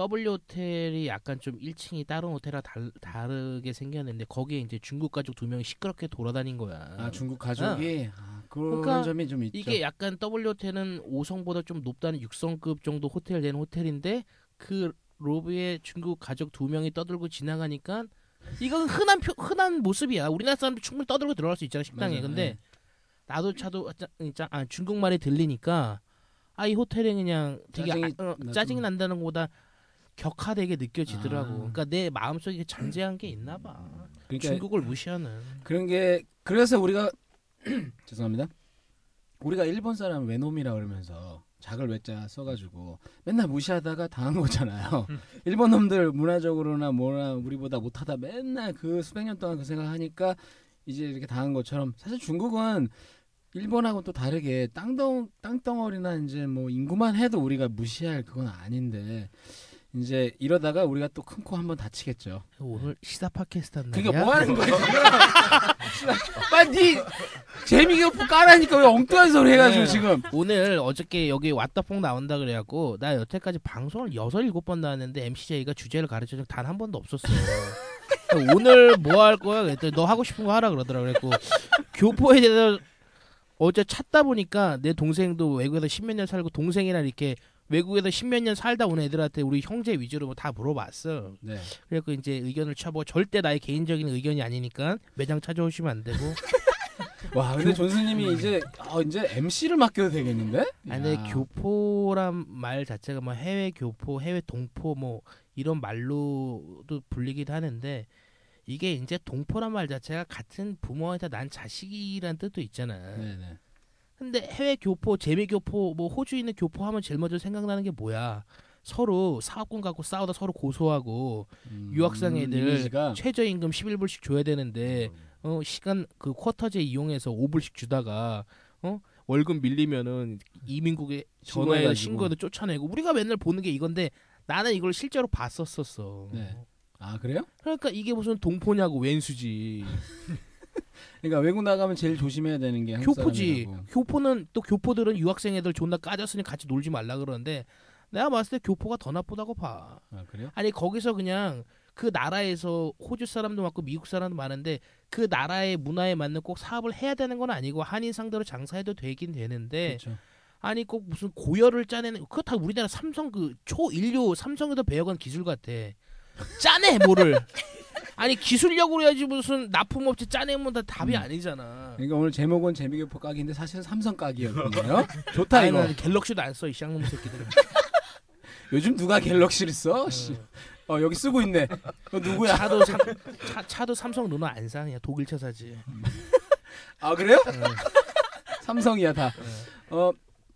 W 호텔이 약간 좀 일 층이 다른 호텔이랑 달, 다르게 생겼는데 거기에 이제 중국 가족 두 명이 시끄럽게 돌아다닌 거야. 아 중국 가족이? 어. 아, 그런 그러니까 점이 좀 있죠. 이게 약간 W 호텔은 오 성보다 좀 높다는 육 성급 정도 호텔 된 호텔인데 그 로비에 중국 가족 두 명이 떠들고 지나가니까 이건 흔한 표, 흔한 모습이야. 우리나라 사람도 충분히 떠들고 들어갈 수 있잖아 식당에. 맞아, 근데 네. 나도 차도 아, 중국말이 들리니까 아 이 호텔에 그냥 되게 짜증이, 아, 어, 짜증이 난다는 것보다 격하되게 느껴지더라고. 아. 그러니까 내 마음속에 잠재한 게 있나 봐. 그러니까 중국을 무시하는. 그런 게 그래서 우리가 죄송합니다. 우리가 일본 사람 외놈이라 그러면서 작을 외자 써가지고 맨날 무시하다가 당한 거잖아요. 일본 놈들 문화적으로나 뭐나 우리보다 못하다 맨날 그 수백 년 동안 그 생각하니까 이제 이렇게 당한 것처럼 사실 중국은 일본하고 또 다르게 땅덩 땅덩어리나 이제 뭐 인구만 해도 우리가 무시할 그건 아닌데. 이제 이러다가 우리가 또 큰 코 한번 다치겠죠. 오늘 시사 팟캐스트 한다. 그게 뭐 하는 거야? 빨리 네 재미가 없고 까라니까 왜 엉뚱한 소리 해가지고 네. 지금. 오늘 어저께 여기 왓더팍 나온다 그래갖고 나 여태까지 방송을 여섯 일곱 번 나왔는데 엠씨제이가 주제를 가르쳐준 단 한 번도 없었어. 오늘 뭐 할 거야? 그랬더니 너 하고 싶은 거 하라 그러더라. 그랬고 교포에 대해서 어제 찾다 보니까 내 동생도 외국에서 십몇 년 살고 동생이랑 이렇게. 외국에서 십몇 년 살다 온 애들한테 우리 형제 위주로 뭐 다 물어봤어. 네. 그래서 이제 의견을 쳐보고 절대 나의 개인적인 의견이 아니니까 매장 찾아오시면 안 되고. 와 근데 존스님이 이제 어, 이제 엠씨를 맡겨도 되겠는데? 아니 근데 교포란 말 자체가 뭐 해외 교포, 해외 동포 뭐 이런 말로도 불리기도 하는데 이게 이제 동포란 말 자체가 같은 부모한테 난 자식이란 뜻도 있잖아. 네네. 근데 해외 교포, 재외 교포, 뭐 호주 있는 교포 하면 제일 먼저 생각나는 게 뭐야? 서로 사업권 갖고 싸우다 서로 고소하고 음, 유학생 애들 이미지가... 최저임금 십일 불씩 줘야 되는데 어, 시간 그 쿼터제 이용해서 오 불씩 주다가 어? 월급 밀리면은 이민국에 전화해서 신고해도 쫓아내고 우리가 맨날 보는 게 이건데 나는 이걸 실제로 봤었었어. 네. 아 그래요? 그러니까 이게 무슨 동포냐고 웬수지. 그러니까 외국 나가면 제일 조심해야 되는 게 교포지. 교포는 또 교포들은 유학생 애들 존나 까졌으니 같이 놀지 말라 그러는데 내가 봤을 때 교포가 더 나쁘다고 봐. 아 그래요? 아니 거기서 그냥 그 나라에서 호주 사람도 많고 미국 사람도 많은데 그 나라의 문화에 맞는 꼭 사업을 해야 되는 건 아니고 한인 상대로 장사해도 되긴 되는데. 그쵸. 아니 꼭 무슨 고열을 짜내는 그거 다 우리나라 삼성 그 초인류 삼성에도 배워간 기술 같아. 짜내 뭐를. 아니 기술력으로 해야지 무슨 납품업체 짜내면 다 답이 음. 아니잖아. 그러니까 오늘 제목은 재미교포 까기인데 사실은 삼성 까기였거든요. 좋다. 아니, 이거 갤럭시도 안 써 이 쌍놈 새끼들. 요즘 누가 갤럭시를 써? 어, 어 여기 쓰고 있네. 너 누구야? 차도 삼, 차, 차도 삼성 누나 안 사. 그냥 독일차 사지. 아 그래요? 삼성이야 다. 어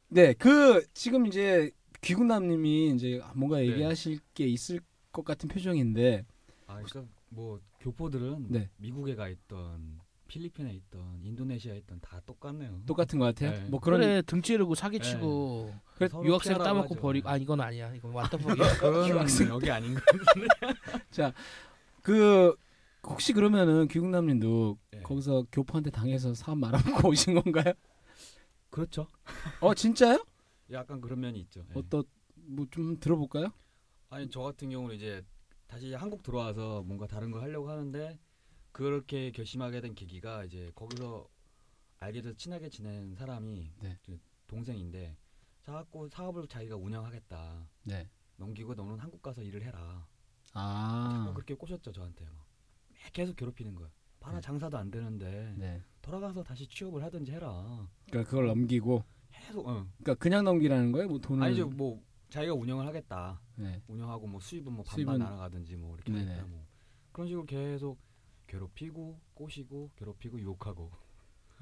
네, 그 지금 이제 귀국남님이 이제 뭔가 네. 얘기하실 게 있을 것 같은 표정인데. 아, 그러니까 뭐 교포들은 네. 미국에 가 있던, 필리핀에 있던, 인도네시아에 있던 다 똑같네요. 똑같은 것 같아요. 네. 뭐 그런 그래, 등 찌르고 사기치고 네. 그래, 유학생 따먹고 버리고. 아 이건 아니야. 이건 왓더팍이야. 그건 유학생 여기 아닌 것 같은데. 자, 그 혹시 그러면은 귀국남님도 네. 거기서 교포한테 당해서 사업 말아먹고 오신 건가요? 그렇죠. 어 진짜요? 약간 그런 면이 있죠. 어떤 뭐 좀 들어볼까요? 아니 저 같은 경우는 이제 다시 한국 들어와서 뭔가 다른 거 하려고 하는데 그렇게 결심하게 된 계기가 이제 거기서 알게 돼서 친하게 지낸 사람이 네. 동생인데 자꾸 사업을 자기가 운영하겠다. 네. 넘기고 너는 한국 가서 일을 해라. 아. 자꾸 그렇게 꼬셨죠 저한테. 막 계속 괴롭히는 거야. 봐라 네. 장사도 안 되는데. 네. 돌아가서 다시 취업을 하든지 해라. 그러니까 그걸 넘기고 계속 응. 그러니까 그냥 넘기라는 거예요? 뭐 돈을 아니죠. 뭐 자기가 운영을 하겠다. 네. 운영하고 뭐 수입은 뭐 반반 나눠가든지 뭐 이렇게 하겠다. 뭐 그런 식으로 계속 괴롭히고 꼬시고 괴롭히고 유혹하고.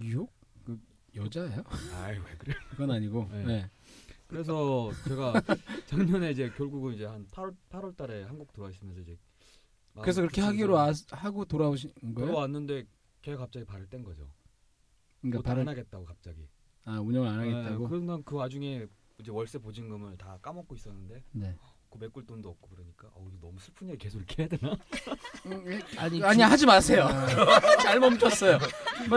유혹? 그 여자예요? 아이 왜 그래? 그건 아니고. 네. 네. 그래서 제가 작년에 이제 결국은 이제 한 팔월 팔월달에 한국 돌아오시면서 이제 그래서 그렇게 하기로 아, 하고 돌아오신 거예요? 돌아왔는데. 걔 갑자기 발을 뗀 거죠. 그러니까 발을 안 하겠다고 갑자기. 아 운영을 안 하겠다고. 네, 그래서 난 그 와중에 이제 월세 보증금을 다 까먹고 있었는데. 네. 그 메꿀 돈도 없고 그러니까 어우 너무 슬픈 얘기 계속 이렇게 해야 되나? 음, 아니 아니 하지 마세요. 잘 멈췄어요.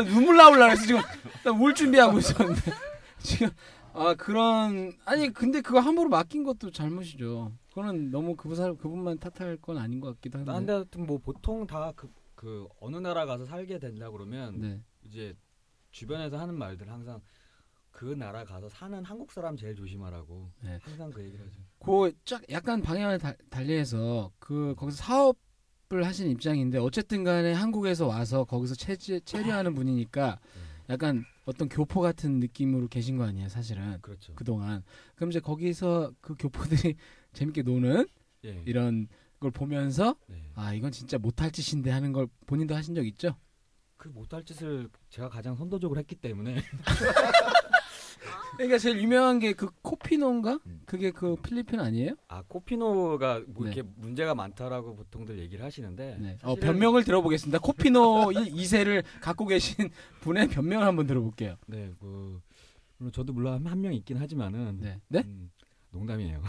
눈물 나올라 그래서 지금 울 준비하고 있었는데 지금 아 그런 아니 근데 그거 함부로 맡긴 것도 잘못이죠. 그거는 너무 그분 그분만 탓할 건 아닌 것 같기도 한데. 근데 하여튼 뭐 보통 다 그. 그 어느 나라 가서 살게 된다 그러면 네. 이제 주변에서 하는 말들 항상 그 나라 가서 사는 한국 사람 제일 조심하라고 네. 항상 그 얘기를 하죠. 그 쫙 약간 방향을 다, 달리해서 그 거기서 사업을 하신 입장인데 어쨌든 간에 한국에서 와서 거기서 체제, 체류하는 분이니까 약간 어떤 교포 같은 느낌으로 계신 거 아니에요 사실은. 그렇죠. 그동안. 그럼 이제 거기서 그 교포들이 재밌게 노는 예. 이런 그걸 보면서 네. 아 이건 진짜 못할 짓인데 하는 걸 본인도 하신 적 있죠? 그 못할 짓을 제가 가장 선도적으로 했기 때문에. 그러니까 제일 유명한 게 그 코피노인가? 음. 그게 그 필리핀 아니에요? 아 코피노가 뭐 네. 이렇게 문제가 많다라고 보통들 얘기를 하시는데 네. 어, 변명을 들어보겠습니다. 코피노 이 세를 갖고 계신 분의 변명을 한번 들어볼게요. 네, 그 물론 저도 물론 한 명 있긴 하지만은 네, 네? 음, 농담이에요.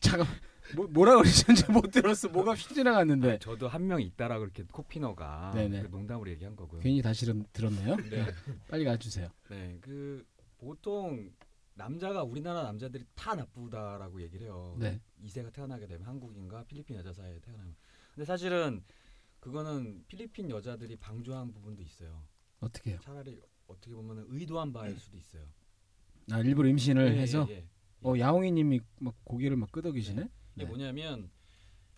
잠깐. 뭐, 뭐라 그러셨는지 못 들었어. 뭐가 휙 지나갔는데. 아니, 저도 한 명 있다라고 이렇게 코피너가 농담으로 얘기한 거고요. 괜히 다시 들었네요. 네. 빨리 가주세요. 네, 그 보통 남자가 우리나라 남자들이 다 나쁘다라고 얘기를 해요. 네. 이 세가 태어나게 되면 한국인과 필리핀 여자 사이에 태어나면. 근데 사실은 그거는 필리핀 여자들이 방조한 부분도 있어요. 어떻게요? 차라리 어떻게 보면 의도한 바일 수도 있어요. 아 일부러 임신을 예, 해서. 예, 예, 예. 어 야옹이님이 막 고개를 막 끄덕이시네. 네. 이게 네. 뭐냐면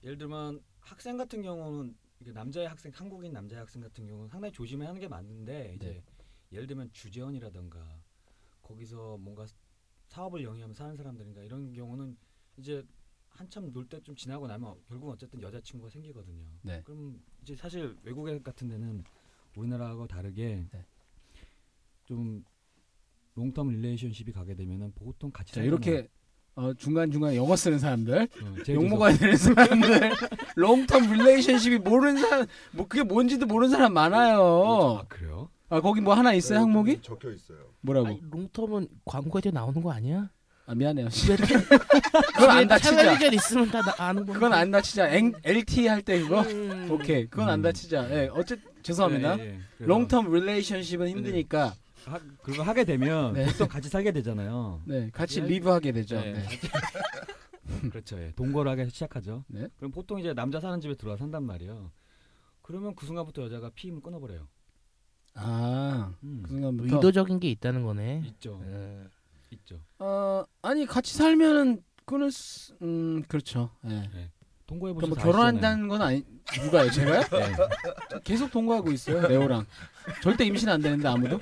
예를 들면 학생 같은 경우는 남자의 학생 한국인 남자의 학생 같은 경우는 상당히 조심해야 하는 게 맞는데 이제 네. 예를 들면 주재원이라든가 거기서 뭔가 사업을 영위하면서 사는 사람들인가 이런 경우는 이제 한참 놀 때 좀 지나고 나면 결국 어쨌든 여자친구가 생기거든요. 네. 그럼 이제 사실 외국 같은 데는 우리나라하고 다르게 네. 좀 롱텀 릴레이션십이 가게 되면은 보통 같이 자, 이렇게 어, 중간중간 영어 쓰는 사람들, 어, 욕먹어야 되는 사람들, 롱텀 릴레이션십이 모르는 사람, 뭐 그게 뭔지도 모르는 사람 많아요. 아, 그래요? 아, 거기 뭐 하나 있어요, 항목이? 적혀 있어요. 뭐라고? 아니, 롱텀은 광고에도 나오는 거 아니야? 아, 미안해요. 그건 안 다치자. 있으면 다 아는 그건 안 다치자. 엔, 엘티 할 때 그거? 음. 오케이. 그건 음. 안 다치자. 예, 어쨌 죄송합니다. 네, 네, 네. 롱텀 릴레이션십은 힘드니까. 네. 하, 그리고 하게 되면 네. 보통 같이 살게 되잖아요. 네, 같이 예. 리브하게 되죠. 네. 네. 그렇죠. 예. 동거하게 시작하죠. 네? 그럼 보통 이제 남자 사는 집에 들어와 산단 말이에요. 그러면 그 순간부터 여자가 피임을 끊어버려요. 아, 음. 그 순간부터 의도적인 게 있다는 거네. 있죠. 네. 있죠. 어, 아니 같이 살면은 끊을 수, 음, 그렇죠. 예. 네. 동거해 보시면 뭐 결혼한다는 건 아니 누가요? 제가요? 네. 계속 동거하고 있어요. 네오랑. 절대 임신 안 되는데 아무도.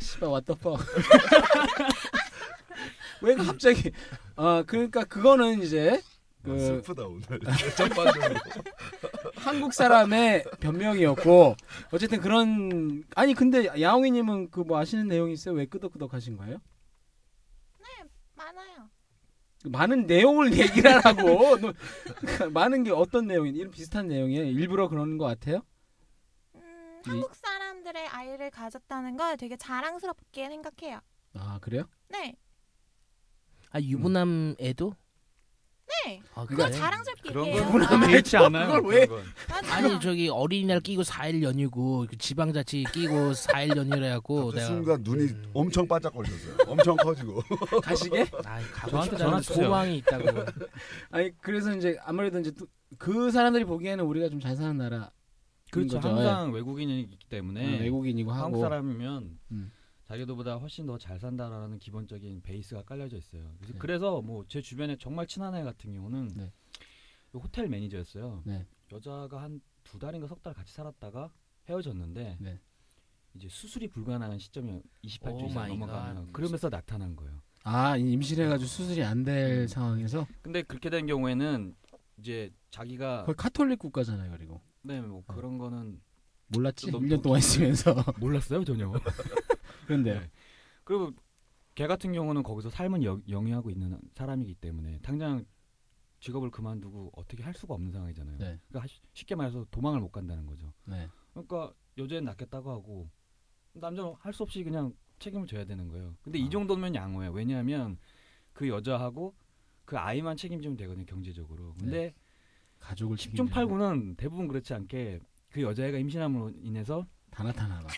씨발 왓더팍. 왜 갑자기? 아, 그러니까 그거는 이제 그 슬프다 오늘. 전반적으로. 한국 사람의 변명이었고 어쨌든 그런 아니 근데 야옹이님은 그 뭐 아시는 내용이 있어요? 왜 끄덕끄덕 하신 거예요? 네 많아요. 많은 내용을 얘기하라고. 많은 게 어떤 내용이 이런 비슷한 내용이에요? 일부러 그러는 것 같아요? 음, 한국 사람들의 아이를 가졌다는 걸 되게 자랑스럽게 생각해요. 아 그래요? 네. 아 유부남에도? 음. 네. 아, 그거 그래? 자랑스럽게 얘기해요. 그런 건 그렇지 않아요. 그걸 왜? 아니 저기 어린이날 끼고 사 일 연휴고 지방자치 끼고 사 일 연휴를 해갖고 그 내가 순간 눈이 음... 엄청 반짝거리셨어요. 엄청 커지고 가시게? 아, 저한테 저는 소망이 있다고. 아니 그래서 이제 아무래도 이제 그 사람들이 보기에는 우리가 좀 잘 사는 나라 그렇죠. 거죠. 항상 네. 외국인이기 때문에 음, 외국인이고 하고 한국 사람이면. 음. 자기들보다 훨씬 더 잘 산다라는 기본적인 베이스가 깔려져 있어요. 그래서, 네. 그래서 뭐 제 주변에 정말 친한 애 같은 경우는 네. 호텔 매니저였어요. 네. 여자가 한 두 달인가 석 달 같이 살았다가 헤어졌는데 네. 이제 수술이 불가능한 시점이 이십팔 주 이상 넘어가면 그러면서 나타난 거예요. 아 임신해가지고 수술이 안 될 상황에서? 근데 그렇게 된 경우에는 이제 자기가 거의 카톨릭 국가잖아요. 그리고 네 뭐 어. 그런 거는 몰랐지. 일 년 동안 있으면서 몰랐어요 전혀. 그런데 네. 그리고 걔 같은 경우는 거기서 삶은 여, 영위하고 있는 사람이기 때문에 당장 직업을 그만두고 어떻게 할 수가 없는 상황이잖아요. 네. 그러니까 쉽게 말해서 도망을 못 간다는 거죠. 네. 그러니까 여자는 낳겠다고 하고 남자는 할 수 없이 그냥 책임을 져야 되는 거예요. 근데 아. 이 정도면 양호해요. 왜냐하면 그 여자하고 그 아이만 책임지면 되거든요. 경제적으로. 근데 네. 가족을 십중팔구는 대부분 그렇지 않게 그 여자애가 임신함으로 인해서 다 나타나라.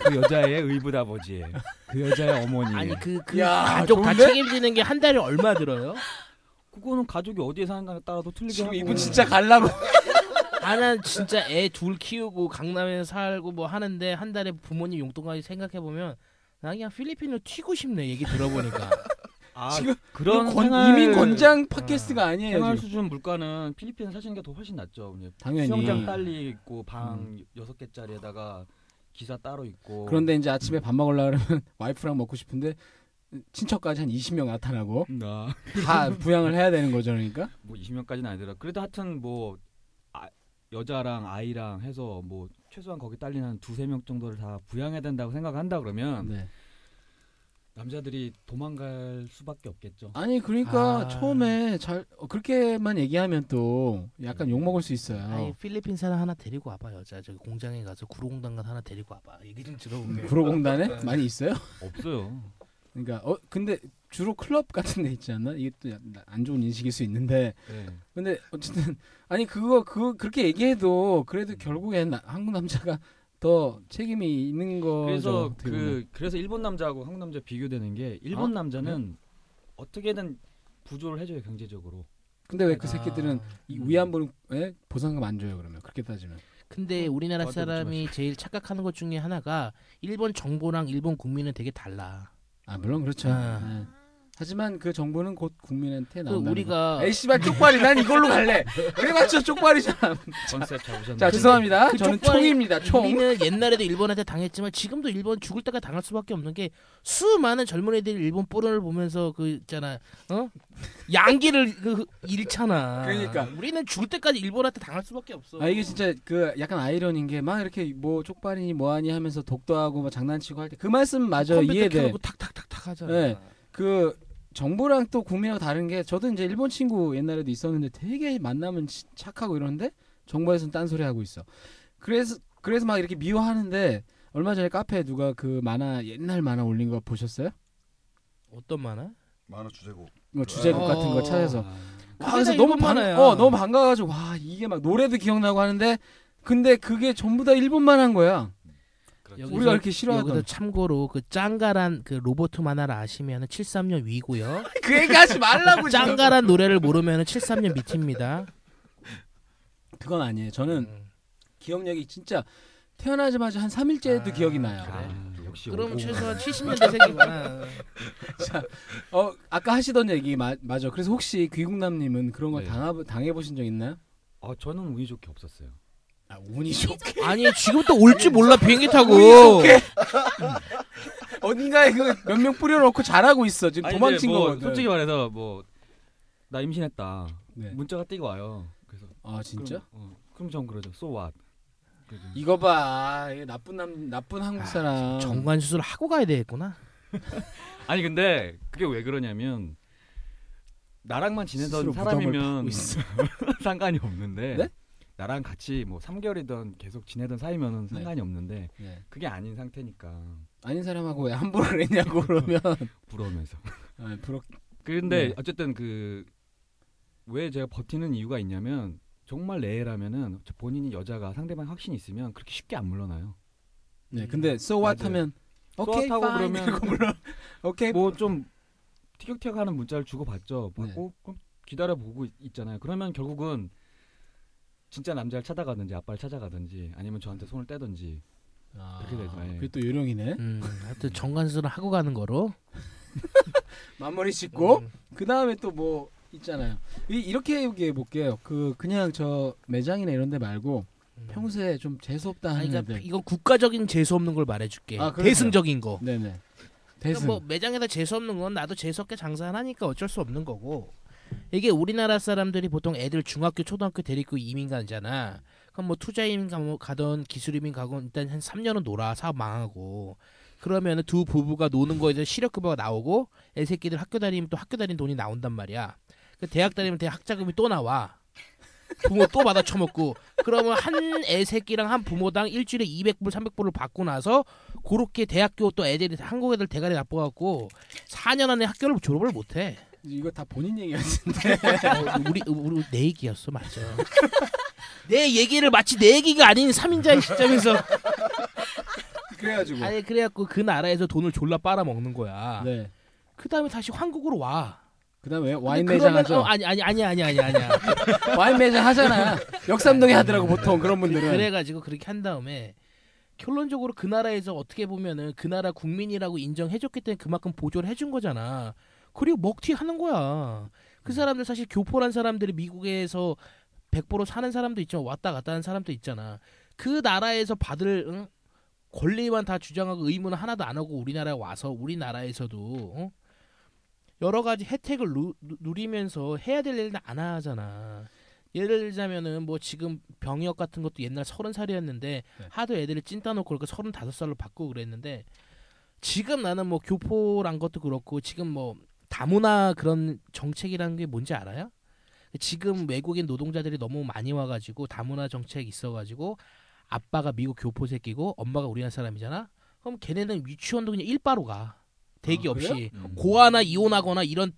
그 여자의 의붓아버지예요. 그 여자의 어머니. 아니 그, 그 야, 가족 좋은데? 다 책임지는 게 한 달에 얼마 들어요? 그거는 가족이 어디에 사는가에 따라서 틀리게 지금 하고. 이분 진짜 갈라고. 나는 진짜 애 둘 키우고 강남에 살고 뭐 하는데 한 달에 부모님 용돈까지 생각해 보면 나 그냥 필리핀으로 튀고 싶네 얘기 들어보니까. 아 지금 그런 권, 생활, 이민 권장 팟캐스트가 아, 아니에요. 생활 지금. 수준 물가는 필리핀에 사시는 게 더 훨씬 낫죠. 당연히. 수영장 딸리 있고 방 음. 여섯 개짜리에다가 기사 따로 있고. 그런데 이제 아침에 밥 먹으려고 그러면 와이프랑 먹고 싶은데 친척까지 한 이십 명 나타나고 나. 다 부양을 해야 되는 거죠. 그러니까 뭐 이십 명까지는 아니더라. 그래도 하여튼 뭐 아, 여자랑 아이랑 해서 뭐 최소한 거기 딸린 한 두세 명 정도를 다 부양해야 된다고 생각한다 그러면 네. 남자들이 도망갈 수밖에 없겠죠. 아니 그러니까 아... 처음에 잘 그렇게만 얘기하면 또 약간 욕먹을 수 있어요. 아니, 필리핀 사람 하나 데리고 와봐. 여자 저기 공장에 가서 구로공단 가서 하나 데리고 와봐. 얘기 좀 들어보면. 구로공단에? 많이 있어요? 없어요. 그러니까 어 근데 주로 클럽 같은 데 있지 않나? 이게 또 안 좋은 인식일 수 있는데 네. 근데 어쨌든 아니 그거 그 그렇게 얘기해도 그래도 결국엔 한국 남자가 더 책임이 있는 거죠. 그래서 그 그래서 일본 남자하고 한국 남자 비교되는 게 일본 아? 남자는 네? 어떻게든 부조를 해줘요 경제적으로. 근데 왜 그 아, 새끼들은 아, 이 위안부에 음. 보상금 안 줘요 그러면 그렇게 따지면. 근데 우리나라 사람이 제일 착각하는 것 중에 하나가 일본 정부랑 일본 국민은 되게 달라. 아 물론 그렇죠. 아. 네. 하지만 그 정보는 곧 국민한테 나온다. 우리가 에이 씨발 쪽발이 난 이걸로 갈래. 그래 맞죠 쪽발이잖아. 컨셉 잡으셨네. 자 죄송합니다. 그 저는 총입니다. 총. 우리는 옛날에도 일본한테 당했지만 지금도 일본 죽을 때가 당할 수밖에 없는 게 수많은 젊은 애들이 일본 포르노를 보면서 그 있잖아 어 양기를 그 잃잖아. 그러니까 우리는 죽을 때까지 일본한테 당할 수밖에 없어. 아 이게 진짜 그 약간 아이러니인 게 막 이렇게 뭐 쪽발이니 뭐하니 하면서 독도 하고 뭐 장난치고 할 때 그 말씀 맞아 이해돼. 컴퓨터 켜고 탁탁탁탁 하잖아. 네. 그 정보랑 또 국민하고 다른 게 저도 이제 일본 친구 옛날에도 있었는데 되게 만나면 착하고 이러는데 정부에서는 딴소리 하고 있어. 그래서 그래서 막 이렇게 미워하는데 얼마 전에 카페에 누가 그 만화 옛날 만화 올린 거 보셨어요? 어떤 만화? 만화 주제곡. 뭐 주제곡 어... 같은 거 찾아서. 아, 그래서 너무 반, 어 너무 반가워가지고 와 이게 막 노래도 기억나고 하는데 근데 그게 전부 다 일본만 한 거야. 우리가 이렇게 싫어하던 여기서 참고로 그 짱가란 그 로버트 만화를 아시면은 칠십삼 년 위고요. 그 얘기 하지 말라고. 짱가란 노래를 모르면은 칠십삼 년 밑입니다. 그건 아니에요. 저는 음. 기억력이 진짜 태어나자마자 한 삼 일째도 아, 기억이 나요. 그래. 아, 역시 그럼 최소한 칠십 년대 세기구나. 자, 어, 아까 하시던 얘기 마, 맞아. 그래서 혹시 귀국남님은 그런 거 네. 당하, 당해보신 적 있나요? 아, 저는 운이 좋게 없었어요. 아, 운이 좋게. 아니 지금 또 올 줄 몰라 비행기 타고. 어딘가에 그 몇 명 뿌려놓고 잘하고 있어 지금. 아니, 도망친 뭐, 거거든. 솔직히 말해서 뭐 나 임신했다 네. 문자가 띄고 와요. 그래서 아 진짜? 그럼, 어, 그럼 전 그러죠. So what? 그러죠. 이거 봐 이거 나쁜 남 나쁜 한국 사람. 아, 정관 수술 하고 가야 되겠구나. 아니 근데 그게 왜 그러냐면 나랑만 지내던 사람이면 상관이 없는데. 네? 나랑 같이 뭐 삼 개월이든 계속 지내던 사이면은 상관이 네. 없는데 네. 그게 아닌 상태니까. 아닌 사람하고 왜 함부로 했냐고 그러면 부러우면서. 아, 부러... 근데 네. 어쨌든 그 왜 제가 버티는 이유가 있냐면 정말 레이라면은 본인이 여자가 상대방 확신이 있으면 그렇게 쉽게 안 물러나요. 네, 근데 so what 맞아요. 하면 오케이 so 하고 그러면 오케이 뭐 좀 티격태격하는 문자를 주고 받죠. 받고 네. 그럼 기다려 보고 있잖아요. 그러면 결국은 진짜 남자를 찾아가든지 아빠를 찾아가든지 아니면 저한테 손을 떼든지 아, 그렇게 되죠. 그게 또 요령이네. 음, 하여튼 정관수를 하고 가는 거로 마무리 짓고 음. 그 다음에 또 뭐 있잖아요. 이, 이렇게 얘기해 볼게요. 그 그냥 저 매장이나 이런 데 말고 음. 평소에 좀 재수 없다 하는 그러니까 애들. 이건 국가적인 재수 없는 걸 말해줄게. 아, 대승적인 거. 네네. 대승. 그러니까 뭐 매장에다 재수 없는 건 나도 재수 없게 장사하니까 어쩔 수 없는 거고. 이게 우리나라 사람들이 보통 애들 중학교 초등학교 데리고 이민 가잖아. 그럼 뭐 투자 이민 가던 기술 이민 가건 일단 한 삼 년은 놀아. 사업 망하고 그러면 두 부부가 노는 거에서 시력급여가 나오고 애 새끼들 학교 다니면 또 학교 다닌 돈이 나온단 말이야. 그 대학 다니면 대학 학자금이 또 나와. 부모 또 받아 처먹고 그러면 한 애 새끼랑 한 부모당 일주일에 이백 불 삼백 불을 받고 나서 그렇게 대학교 또 애들이 한국 애들 대가리 나빠갖고 사 년 안에 학교를 졸업을 못해. 이거 다 본인 얘기였는데 어, 우리, 우리 내 얘기였어 맞죠. 내 얘기를 마치 내 얘기가 아닌 삼인자의 시점에서 그래가지고 아니 그래갖고 그 나라에서 돈을 졸라 빨아먹는 거야. 네. 그 다음에 다시 한국으로 와. 그 다음에 와인 매장 하죠. 어, 아니 아니 아니 아니 아니 아니야. 와인 매장 하잖아. 역삼동에 하더라고 보통 그런 분들은. 그래가지고 그렇게 한 다음에 결론적으로 그 나라에서 어떻게 보면은 그 나라 국민이라고 인정해줬기 때문에 그만큼 보조를 해준 거잖아. 그리고 먹튀 하는 거야. 그 사람들 사실 교포란 사람들이 미국에서 백보로 사는 사람도 있지만 왔다 갔다 하는 사람도 있잖아. 그 나라에서 받을 응? 권리만 다 주장하고 의무는 하나도 안 하고 우리나라에 와서 우리나라에서도 어? 여러 가지 혜택을 누, 누리면서 해야 될 일은 안 하잖아. 예를 들자면은 뭐 지금 병역 같은 것도 옛날 서른 살이었는데 네. 하도 애들을 찐따놓고 그렇게 서른다섯 살로 바꾸고 그랬는데 지금 나는 뭐 교포란 것도 그렇고 지금 뭐 다문화 그런 정책이라는 게 뭔지 알아요? 지금 외국인 노동자들이 너무 많이 와가지고 다문화 정책 있어가지고 아빠가 미국 교포 새끼고 엄마가 우리나라 사람이잖아? 그럼 걔네는 유치원도 그냥 일바로 가. 대기 아, 없이. 음. 고아나 이혼하거나 이런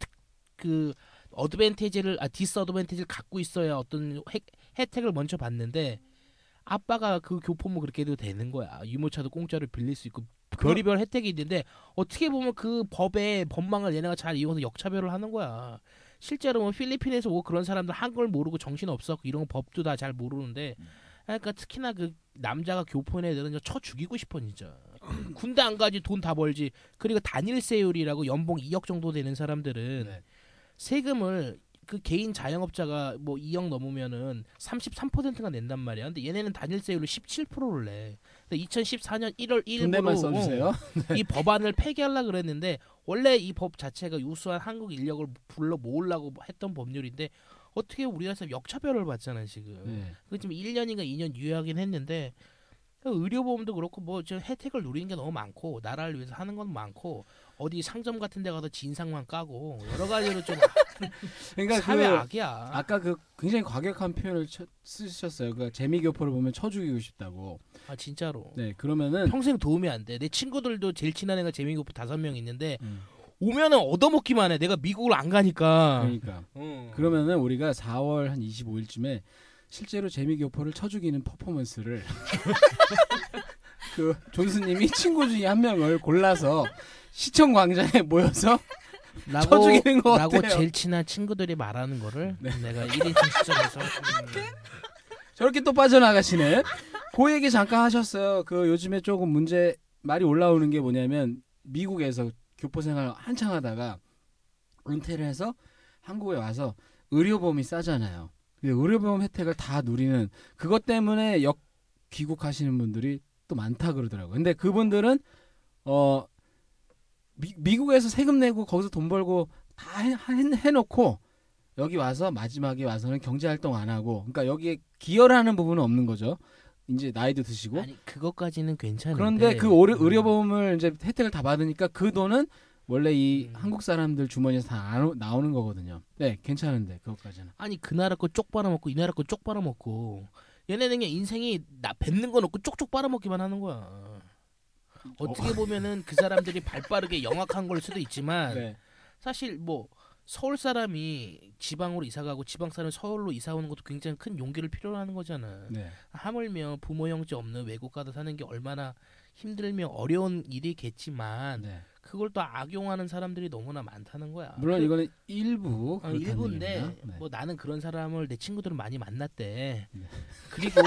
그 어드밴티지를 아 디스어드밴티지를 갖고 있어야 어떤 해, 혜택을 먼저 받는데 아빠가 그 교포면 그렇게 해도 되는 거야. 유모차도 공짜로 빌릴 수 있고 별의별 혜택이 있는데 어떻게 보면 그 법의 법망을 얘네가 잘 이용해서 역차별을 하는 거야. 실제로 뭐 필리핀에서 오고 그런 사람들 한글 모르고 정신없어 이런 법도 다 잘 모르는데 그러니까 특히나 그 남자가 교포인 애들은 쳐 죽이고 싶어 진짜. 군대 안 가지 돈 다 벌지. 그리고 단일세율이라고 연봉 이억 정도 되는 사람들은 네. 세금을 그 개인 자영업자가 뭐 이억 넘으면은 삼십삼 퍼센트가 낸단 말이야. 근데 얘네는 단일세율로 십칠 퍼센트를 내. 근데 이천십사년 일월 일일부로 네. 이 법안을 폐기하려고 그랬는데 원래 이 법 자체가 우수한 한국 인력을 불러 모으려고 했던 법률인데 어떻게 우리나라에서 역차별을 받잖아 지금. 네. 그 지금 일 년인가 이 년 유예하긴 했는데 의료보험도 그렇고 뭐 지금 혜택을 누리는 게 너무 많고 나라를 위해서 하는 건 많고 어디 상점 같은 데 가서 진상만 까고 여러 가지로 좀 그러니까 사회 그, 악이야. 아까 그 굉장히 과격한 표현을 처, 쓰셨어요. 그 재미교포를 보면 쳐 죽이고 싶다고. 아 진짜로. 네 그러면은 평생 도움이 안 돼. 내 친구들도 제일 친한 애가 재미교포 다섯 명 있는데 음. 오면은 얻어먹기만 해. 내가 미국으로 안 가니까. 그러니까. 음. 그러면은 우리가 사월 한 이십오일쯤에 실제로 재미교포를 쳐 죽이는 퍼포먼스를 그 존스님이 친구 중에 한 명을 골라서 시청 광장에 모여서 라고, 쳐 죽이는 거 라고 어때요? 제일 친한 친구들이 말하는 거를 네. 내가 일 인칭 시점에서 저렇게 또 빠져나가시네. 그 얘기 잠깐 하셨어요. 그 요즘에 조금 문제 말이 올라오는 게 뭐냐면 미국에서 교포 생활 한창 하다가 은퇴를 해서 한국에 와서 의료보험이 싸잖아요. 근데 의료보험 혜택을 다 누리는 그것 때문에 역 귀국하시는 분들이 또 많다 그러더라고요. 근데 그분들은 어 미, 미국에서 세금 내고 거기서 돈 벌고 다 해, 해, 해놓고 여기 와서 마지막에 와서는 경제활동 안 하고 그러니까 여기에 기여를 하는 부분은 없는 거죠. 이제 나이도 드시고. 아니 그것까지는 괜찮은데. 그런데 그 의료, 의료보험을 이제 혜택을 다 받으니까 그 돈은 원래 이 음. 한국 사람들 주머니에서 다 나오는 거거든요. 네, 괜찮은데 그것까지는. 아니 그 나라 거 쪽 빨아먹고 이 나라 거 쪽 빨아먹고 얘네는 그냥 인생이 나 뱉는 건 없고 쪽쪽 빨아먹기만 하는 거야. 어떻게 어. 보면은 그 사람들이 발빠르게 영악한 걸 수도 있지만 네. 사실 뭐 서울 사람이 지방으로 이사가고 지방 사람이 서울로 이사오는 것도 굉장히 큰 용기를 필요로 하는 거잖아. 네. 하물며 부모 형제 없는 외국 가서 사는 게 얼마나 힘들며 어려운 일이겠지만 네. 그걸 또 악용하는 사람들이 너무나 많다는 거야. 물론 이거는 일부 어, 일부인데 네. 뭐 나는 그런 사람을 내 친구들은 많이 만났대. 네. 그리고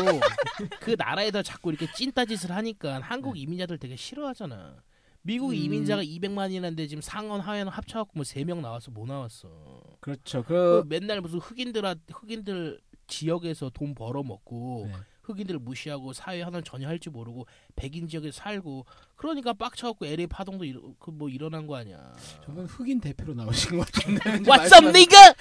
그 나라에다 자꾸 이렇게 찐따짓을 하니까 한국 네. 이민자들 되게 싫어하잖아. 미국 음... 이민자가 이백만이라는데 지금 상원 하원을 합쳐갖고 뭐 세 명 나와서 뭐 나왔어. 그렇죠. 그... 그 맨날 무슨 흑인들아 흑인들 지역에서 돈 벌어 먹고. 네. 흑인들을 무시하고 사회 하나는 전혀 할지 모르고 백인 지역에 살고 그러니까 빡쳐갖고 엘에이 파동도 일, 그 뭐 일어난 거 아니야. 저건 흑인 대표로 나오신 것 같은데. What's up, nigga?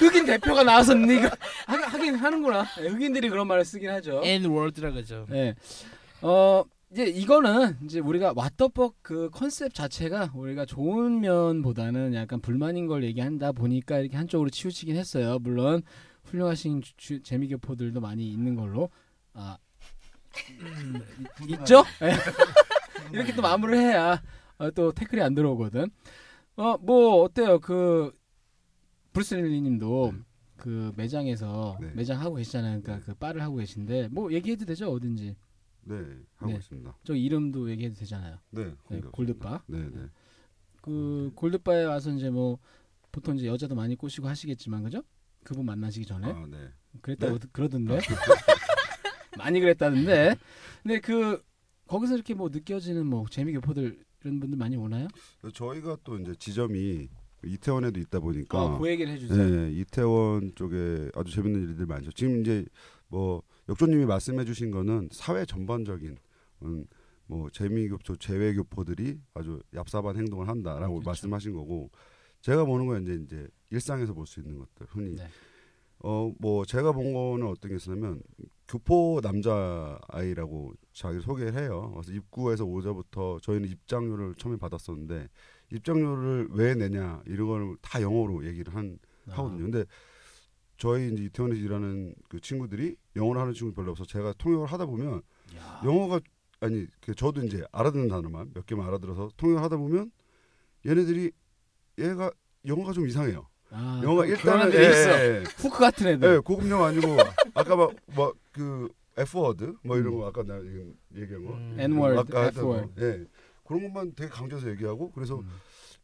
흑인 대표가 나와서 니가 하긴 하는구나. 흑인들이 그런 말을 쓰긴 하죠. N-word라 그죠. 네. 어 이제 이거는 이제 우리가 왓더팍 그 컨셉 자체가 우리가 좋은 면보다는 약간 불만인 걸 얘기한다 보니까 이렇게 한쪽으로 치우치긴 했어요. 물론. 훌륭하신 주, 주, 재미교포들도 많이 있는 걸로 아 있죠? 이렇게 또 마무리를 해야 어, 또 태클이 안 들어오거든. 어 뭐 어때요? 그 브루스릴리님도 네. 그 매장에서 네. 매장 하고 계시잖아요. 그러니까 네. 그 바를 하고 계신데 뭐 얘기해도 되죠? 어딘지. 네 하고 네. 있습니다. 저 이름도 얘기해도 되잖아요. 네, 네 골드바. 네네. 네. 그 골드바에 와서 이제 뭐 보통 이제 여자도 많이 꼬시고 하시겠지만 그죠? 그분 만나시기 전에 아, 네. 그랬다고 네? 그러던데 많이 그랬다는데 근데 그 거기서 이렇게 뭐 느껴지는 뭐 재미교포들 이런 분들 많이 오나요? 저희가 또 이제 지점이 이태원에도 있다 보니까 어, 그 얘기를 해주세요. 네, 이태원 쪽에 아주 재밌는 일들 많죠. 지금 이제 뭐 역조님이 말씀해주신 거는 사회 전반적인 음, 뭐 재미교포 재외교포들이 아주 얍삽한 행동을 한다라고 그렇죠. 말씀하신 거고. 제가 보는 건 이제 이제 일상에서 볼 수 있는 것들 흔히 네. 어 뭐 제가 본 거는 어떤 게 있었냐면 교포 남자 아이라고 자기 소개를 해요. 그래서 입구에서 오자부터 저희는 입장료를 처음에 받았었는데 입장료를 왜 내냐 이런 걸 다 영어로 얘기를 한 아. 하거든요. 근데 저희 이제 이태원에서 일하는 그 친구들이 영어를 하는 친구 별로 없어. 제가 통역을 하다 보면 야. 영어가 아니 그 저도 이제 알아듣는 단어만 몇 개만 알아들어서 통역을 하다 보면 얘네들이 얘가 영어가 좀 이상해요. 아, 영어가 일단은 예, 예, 예. 후크 같은 애들. 예, 고급 영어 아니고 아까 막 막 그 에프 워드 뭐 이런 거 아까 나 얘기한 거. 음. 엔워드, 에프 워드. 예. 그런 것만 되게 강조해서 얘기하고 그래서 음.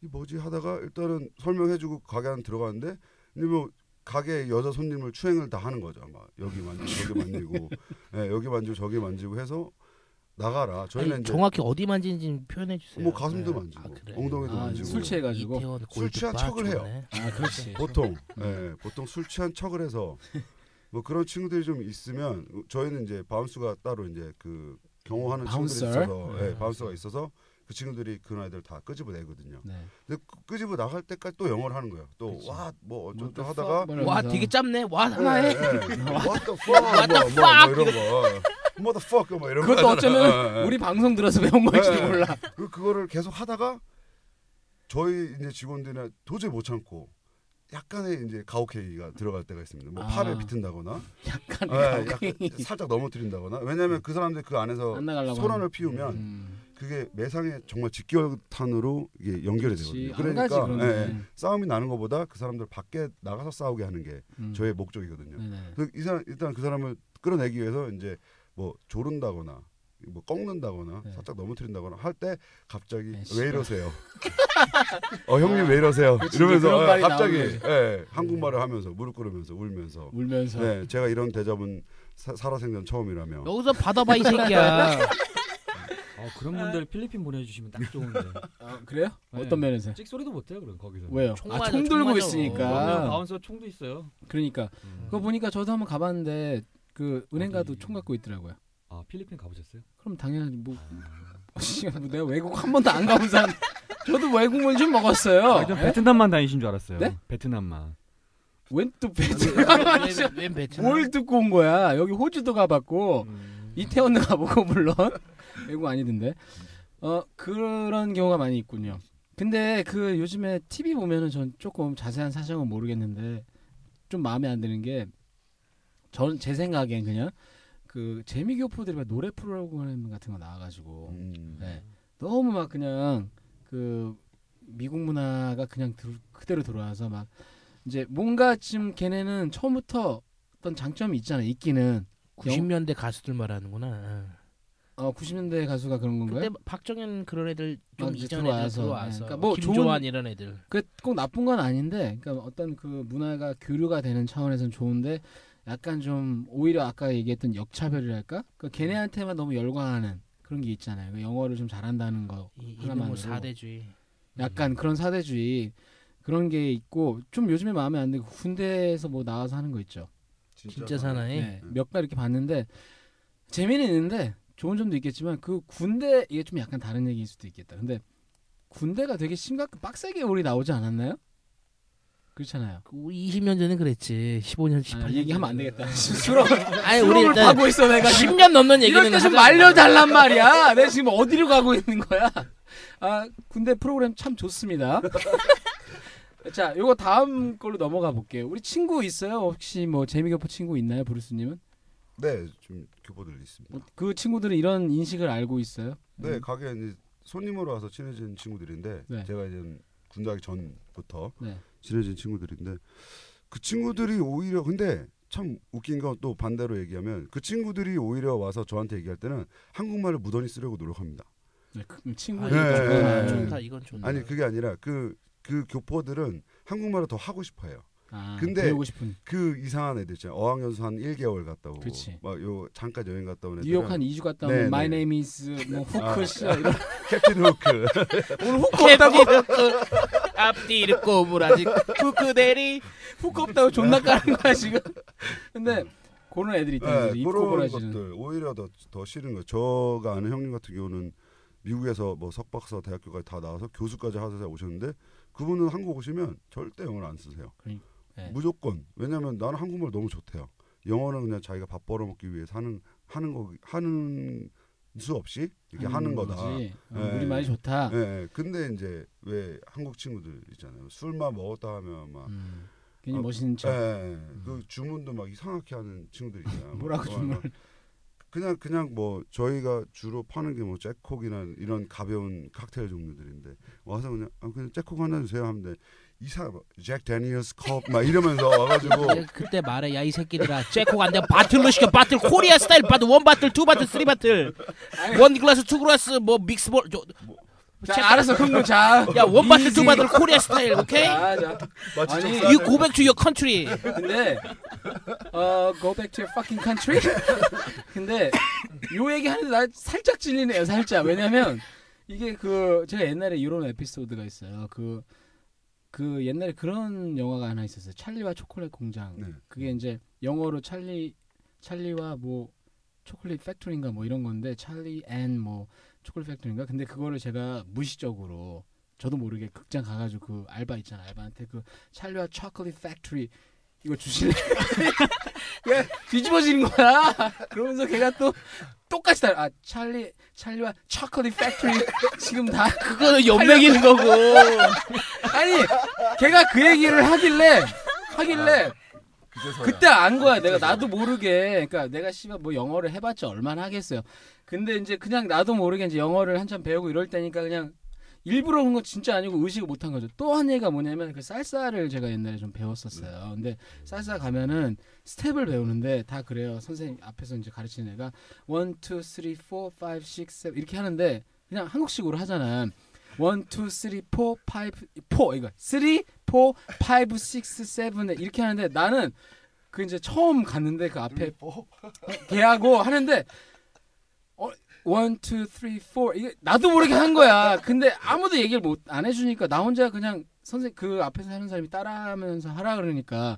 이 뭐지 하다가 일단은 설명해주고 가게 안 들어가는데 뭐 가게 여자 손님을 추행을 다 하는 거죠. 막 여기 만지고 저기 만지고 예, 여기 만지고 저기 만지고 해서 나가라. 저희는 아니, 정확히 어디 만지는지 표현해 주세요. 뭐 가슴도 네. 만지고, 아, 그래. 엉덩이도 아, 만지고. 술 취해가지고 술 취한 척을 좋네. 해요. 아, 그렇지. 보통, 네, 보통 술 취한 척을 해서 뭐 그런 친구들이 좀 있으면 저희는 이제 바운스가 따로 이제 그 경호하는 바운서? 친구들이 있어서, 네, 네, 바운서가 있어서 그 친구들이 그런 아이들 다 끄집어 내거든요. 네. 근데 끄집어 나갈 때까지 또 영어를 하는 거예요. 또 와 뭐 어쩌고 하다가 와 되게 짧네. 와 하나에 what the fuck 뭐 이런 거. motherfucker 뭐 이런 거. 그것도 어쩌면 우리 방송 들어서 배운 거일지도 몰라. 그 그거를 계속 하다가 저희 이제 직원들이나 도저히 못 참고 약간의 이제 가혹행위가 들어갈 때가 있습니다. 뭐 아. 팔에 비튼다거나, 약간 네, 약간 살짝 넘어뜨린다거나. 왜냐하면 그 사람들 그 안에서 소란을 피우면 음. 그게 매상에 정말 직격탄으로 이게 연결이 되거든요. 그러니까 예, 예, 싸움이 나는 것보다 그 사람들 밖에 나가서 싸우게 하는 게 음. 저의 목적이거든요. 이 사람, 일단 그 사람을 끌어내기 위해서 이제 뭐 조른다거나. 뭐 꺾는다거나 네. 살짝 넘어뜨린다거나 할 때 갑자기 네, 왜 이러세요? 어 형님 왜 이러세요? 이러면서 갑자기 예, 예, 한국말을 하면서 무릎 꿇으면서 울면서 울면서 네, 제가 이런 대접은 사, 살아생전 처음이라며 여기서 받아봐 이 새끼야. 어, 그런 분들 필리핀 보내주시면 딱 좋은데. 아, 그래요? 네. 어떤 면에서? 찍소리도 못해요 그럼 거기서. 왜요? 총, 아, 맞아, 총 들고 총 있으니까. 바운서 총도 있어요. 그러니까 음. 그거 보니까 저도 한번 가봤는데 그 은행가도 어디... 총 갖고 있더라고요. 아 필리핀 가보셨어요? 그럼 당연하지 뭐, 뭐 내가 외국 한 번도 안 가본 사람 저도 외국 음식 먹었어요. 아, 베트남만 다니신 줄 알았어요. 네? 베트남만. 웬 또 베트남? 웬 베트남? 뭘 듣고 온 거야? 여기 호주도 가봤고 음... 이태원도 가보고 물론 외국 아니던데. 어 그런 경우가 많이 있군요. 근데 그 요즘에 티비 보면은 전 조금 자세한 사정은 모르겠는데 좀 마음에 안 드는 게 전 제 생각엔 그냥. 그 재미교포들이 막 노래 프로그램 같은 거 나와가지고 음. 네. 너무 막 그냥 그 미국 문화가 그냥 들, 그대로 들어와서 막 이제 뭔가 지금 걔네는 처음부터 어떤 장점이 있잖아 있기는 구십 년대 영... 가수들 말하는구나. 어 구십 년대 가수가 그런 건가요? 그때 박정현 그런 애들 좀 아, 이전 들어와서, 애들 들어와서 네. 그러니까 뭐 김조한 좋은, 이런 애들 그 꼭 나쁜 건 아닌데 그러니까 어떤 그 문화가 교류가 되는 차원에서는 좋은데 약간 좀 오히려 아까 얘기했던 역차별이랄까? 그러니까 걔네한테만 너무 열광하는 그런 게 있잖아요. 그러니까 영어를 좀 잘한다는 거 이, 하나만으로. 사대주의. 약간 음. 그런 사대주의 그런 게 있고 좀 요즘에 마음에 안 들고 군대에서 뭐 나와서 하는 거 있죠. 진짜, 진짜 사나이? 네, 몇 가 이렇게 봤는데 재미는 있는데 좋은 점도 있겠지만 그 군대 이게 좀 약간 다른 얘기일 수도 있겠다. 근데 군대가 되게 심각 빡세게 우리 나오지 않았나요? 그렇잖아요. 이십 년 전에 그랬지. 십오 년, 십팔 년. 아, 얘기하면 안 되겠다. 수렁, 아니, 수렁을 우리 일단 파고 있어, 내가. 십 년 넘는 얘기는. 이럴 때 좀 말려달란 말이야. 내가 지금 어디로 가고 있는 거야. 아, 군대 프로그램 참 좋습니다. 자, 요거 다음 걸로 넘어가 볼게요. 우리 친구 있어요? 혹시 뭐 재미교포 친구 있나요? 브루스님은? 네, 좀 교포들 있습니다. 그 친구들은 이런 인식을 알고 있어요? 네, 음. 가게에 이제 손님으로 와서 친해진 친구들인데, 네. 제가 이제 군대 가기 전부터. 네. 친해진 친구들인데 그 친구들이 오히려 근데 참 웃긴 건 또 반대로 얘기하면 그 친구들이 오히려 와서 저한테 얘기할 때는 한국말을 무던히 쓰려고 노력합니다. 네, 그 친구들 좋다 이건 좋다. 아니 그게 아니라 그 그 교포들은 한국말을 더 하고 싶어요. 아, 근데 그 이상한 애들 있잖아요. 어학연수 한 일 개월 갔다 오고 막 요 잠깐 여행 갔다 오는 애들 뉴욕 한 이 주 갔다 오는 My name is 뭐 후크 씨 이런 캡틴 후크 오늘 후크 없다고 앞뒤 이렇고 오브라지 후크 대리 후크 없다고 존나 까는 거야 지금. 근데 그런 애들이 있다는 거지. 그런 것들 오히려 더, 더 싫은 거예요. 저가 아는 형님 같은 경우는 미국에서 뭐 석박사 대학교까지 다 나와서 교수까지 하셔서 오셨는데 그분은 한국 오시면 절대 영어를 안 쓰세요. 그러니까. 네. 무조건. 왜냐면 나는 한국말 너무 좋대요. 영어는 그냥 자기가 밥 벌어먹기 위해서 하는 하는 거 하는 수 없이 이렇게 하는 거다. 어, 우리 말이 좋다. 예. 근데 이제 왜 한국 친구들 있잖아요. 술만 먹었다 하면 막 음, 괜히 어, 멋있는 척. 예. 그 주문도 막 이상하게 하는 친구들이 있잖아요. 뭐라고 주문? 그냥 그냥 뭐 저희가 주로 파는 게 뭐 잭콕이나 이런 가벼운 칵테일 종류들인데 와서 그냥 아 그냥 잭콕 하나 주세요 하면 돼. 이사 잭 데니얼스 컵 막 이러면서 와가지고 그때 말해 야 이 새끼들아 잭콕 안 되면 바틀로 시켜 바틀 코리아 스타일 바틀 원 바틀 투 바틀 쓰리 바틀 원 글라스 투 글라스 뭐 믹스볼 저, 뭐. 자, 알았어 흥분 자. 야 원 바틀 투 바틀 코리아 스타일 오케이. 자, 자. 아니 you go back to your country. 근데 어 go back to your fucking country. 근데 요 얘기하는데 나 살짝 질리네요. 살짝. 왜냐면 이게 그 제가 옛날에 이런 에피소드가 있어요. 그, 그 옛날에 그런 영화가 하나 있었어요. 찰리와 초콜릿 공장. 네. 그게 이제 영어로 찰리, 찰리와 뭐 초콜릿 팩토리인가 뭐 이런 건데 찰리 앤 뭐 초콜릿 팩토리인가. 근데 그거를 제가 무의식적으로 저도 모르게 극장 가가지고 그 알바 있잖아, 알바한테 그 찰리와 초콜릿 팩토리 이거 주실래? 뒤집어지는 거야. 그러면서 걔가 또 똑같이 다, 아 찰리 찰리와 초콜릿 팩토리 지금 다 그거는 연맥인 거고. 아니 걔가 그 얘기를 하길래 하길래. 그때 안 거야. 내가 나도 모르게. 그러니까 내가 씨발 뭐 영어를 해봤자 얼마나 하겠어요. 근데 이제 그냥 나도 모르게 이제 영어를 한참 배우고 이럴 때니까 그냥 일부러 그런 건 진짜 아니고 의식을 못한 거죠. 또 한 얘기가 뭐냐면 그 살사를 제가 옛날에 좀 배웠었어요. 근데 살사 가면은 스텝을 배우는데 다 그래요. 선생님 앞에서 이제 가르치는 애가 일, 이, 삼, 사, 오, 육, 칠, 이렇게 하는데 그냥 한국식으로 하잖아. 일, 이, 삼, 사, 오, 오, 이거 삼, 사, 오, 오, 육, 칠, 이렇게 하는데 나는 그 이제 처음 갔는데 그 앞에 걔하고 하는데 어, 일, 이, 삼, 사 이게 나도 모르게 한 거야. 근데 아무도 얘기를 못 안 해주니까 나 혼자 그냥 선생님 그 앞에서 하는 사람이 따라하면서 하라 그러니까.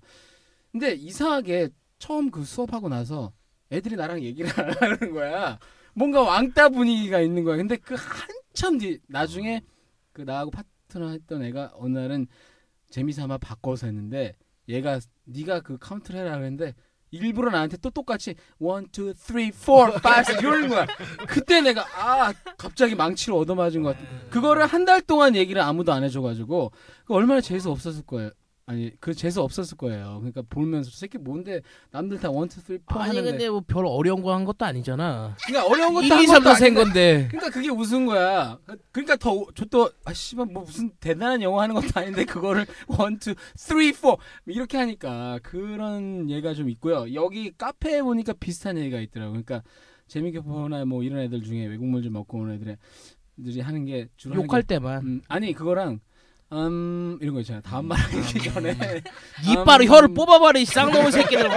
근데 이상하게 처음 그 수업하고 나서 애들이 나랑 얘기를 안 하는 거야. 뭔가 왕따 분위기가 있는 거야. 근데 그 한참 뒤 나중에 그 나하고 파트너 했던 애가 어느 날은 재미삼아 바꿔서 했는데 얘가 네가 그 카운트를 해라 그랬는데 일부러 나한테 또 똑같이 일, 이, 삼, 사, 오, 육 이러는 거야. 그때 내가 아 갑자기 망치로 얻어맞은 것 같아. 그거를 한 달 동안 얘기를 아무도 안 해줘가지고 얼마나 재수 없었을 거예요. 아니 그 재수 없었을 거예요. 그러니까 보면서 새끼 뭔데 남들 다 일, 이, 삼, 사 아니 하는데. 근데 뭐 별 어려운 거 한 것도 아니잖아. 그러니까 어려운 것도 한 것도 아닌 건데. 그러니까 그게 웃은 거야. 그러니까 더 저 또 아 씨발 뭐 무슨 대단한 영어 하는 것도 아닌데 그거를 일, 이, 삼, 사 이렇게 하니까 그런 얘가 좀 있고요. 여기 카페에 보니까 비슷한 얘기가 있더라고. 그러니까 재미있게 보거나 뭐 이런 애들 중에 외국물 좀 먹고 오는 애들이 하는 게 주로 욕할 게, 때만 음, 아니 그거랑 음 이런 거 있잖아. 다음 말 하기 전에 이빨로 음... 혀를 뽑아버리 쌍놈의 새끼들.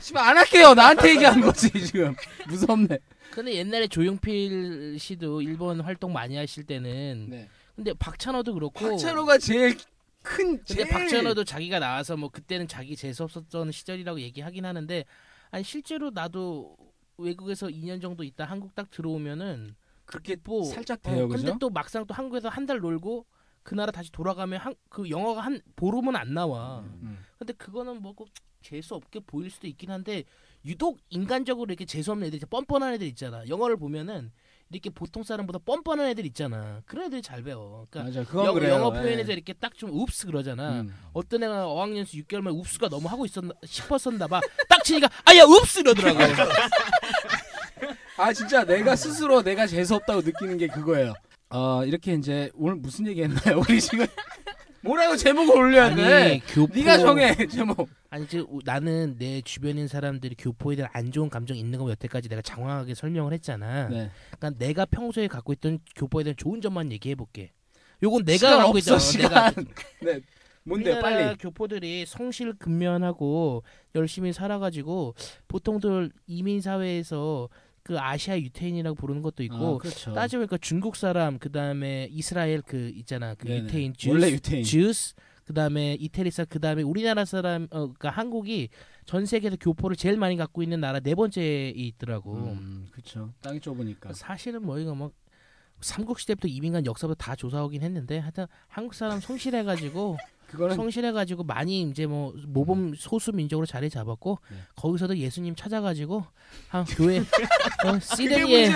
씨발 안 할게요. 나한테 얘기한 거지 지금. 무섭네. 근데 옛날에 조용필 씨도 일본 활동 많이 하실 때는 네. 근데 박찬호도 그렇고 박찬호가 제일 큰 제일... 근데 박찬호도 자기가 나와서 뭐 그때는 자기 재수 없었던 시절이라고 얘기하긴 하는데 아니 실제로 나도 외국에서 이 년 정도 있다 한국 딱 들어오면은 그렇게 뭐 살짝 돼요, 어, 그죠? 근데 또 막상 또 한국에서 한 달 놀고 그 나라 다시 돌아가면 한, 그 영어가 한 보름은 안 나와. 음, 음. 근데 그거는 뭐 꼭 재수 없게 보일 수도 있긴 한데 유독 인간적으로 이렇게 재수 없는 애들, 뻔뻔한 애들 있잖아. 영어를 보면은 이렇게 보통 사람보다 뻔뻔한 애들 있잖아. 그런 애들이 잘 배워. 그러니까 맞아, 영, 그래요. 영어 표현에서 이렇게 딱 좀 읍스 그러잖아. 음. 어떤 애가 어학연수 육 개월 만에 읍스가 너무 하고 있었나 싶었었나 봐. 딱 치니까 아야 읍스 이러더라고. 아 진짜 내가 스스로 내가 재수없다고 느끼는 게 그거예요. 어 이렇게 이제 오늘 무슨 얘기 했나요? 우리 지금 뭐라고 제목을 올려야 아니, 돼? 교포... 네가 정해 제목. 아니 저, 나는 내 주변인 사람들이 교포에 대한 안 좋은 감정 있는 거 여태까지 내가 장황하게 설명을 했잖아. 네. 그러니까 내가 평소에 갖고 있던 교포에 대한 좋은 점만 얘기해볼게. 요건 내가 갖고 있잖아. 내가. 네. 뭔데 빨리 교포들이 성실 근면하고 열심히 살아가지고 보통들 이민 사회에서 그 아시아 유태인이라고 부르는 것도 있고 아, 그렇죠. 따지고 보니까 중국 사람 그 다음에 이스라엘 그 있잖아 그 네네. 유태인 주스 원래 유태인 주스 그 다음에 이태리 사람 그 다음에 우리나라 사람 어, 그러니까 한국이 전 세계에서 교포를 제일 많이 갖고 있는 나라 네 번째에 있더라고. 음, 그렇죠. 땅이 좁으니까. 사실은 뭐 이거 뭐 삼국 시대부터 이민간 역사부터 다 조사하긴 했는데 하여튼 한국 사람 성실해가지고. 그거는... 성실해가지고 많이 이제 뭐 모범 소수 민족으로 자리 잡았고 네. 거기서도 예수님 찾아가지고 한 교회 어, 시드니에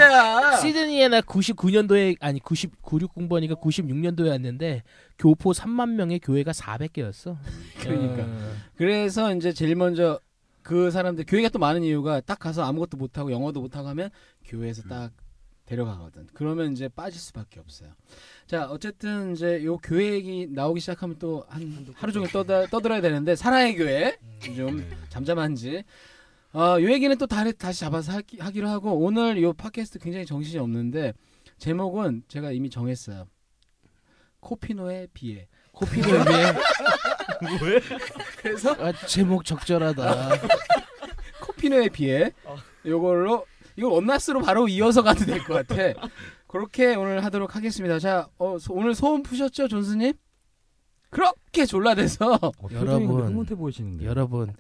시드니에 나 구십구 년도에 아니 구십구, 육공번이니까 구십육 년도에 왔는데 교포 삼만 명의 교회가 사백 개였어. 그러니까 어... 그래서 이제 제일 먼저 그 사람들 교회가 또 많은 이유가 딱 가서 아무것도 못하고 영어도 못하고 하면 교회에서 딱 데려가거든. 그러면 이제 빠질 수밖에 없어요. 자, 어쨌든 이제 요 교회 얘기 나오기 시작하면 또 한 하루 종일 떠다, 떠들어야 되는데 사랑의 교회 좀 잠잠한지. 어, 요 얘기는 또 다리, 다시 잡아서 하기, 하기로 하고 오늘 요 팟캐스트 굉장히 정신이 없는데 제목은 제가 이미 정했어요. 코피노의 비애. 코피노의 비애. 왜? 그래서 아, 제목 적절하다. 코피노에 비해 요걸로 이거 원나스로 바로 이어서 가도 될 것 같아. 그렇게 오늘 하도록 하겠습니다. 자, 어, 소, 오늘 소음 푸셨죠, 존스님? 그렇게 졸라대서 어, 여러분 흥분해 보이시는데. 여러분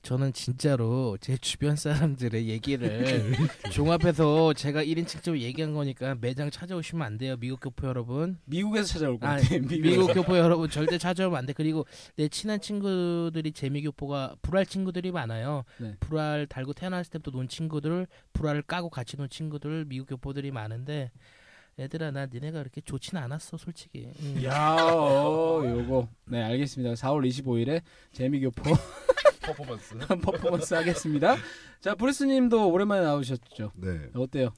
저는 진짜로 제 주변 사람들의 얘기를 종합해서 제가 일 인칭적으로 얘기한 거니까 매장 찾아오시면 안 돼요. 미국 교포 여러분. 미국에서 찾아올 거예요. 아, 미국 교포 여러분 절대 찾아오면 안 돼. 그리고 내 친한 친구들이 재미교포가 불알 친구들이 많아요. 네. 불알 달고 태어났을 때부터 논 친구들, 불알을 까고 같이 논 친구들, 미국 교포들이 많은데 얘들아 나 니네가 그렇게 좋진 않았어 솔직히. 응. 야, 어, 요거. 네 알겠습니다. 사월 이십오일에 재미교포 퍼포먼스 퍼포먼스 하겠습니다. 자 브루스님도 오랜만에 나오셨죠? 네. 어때요?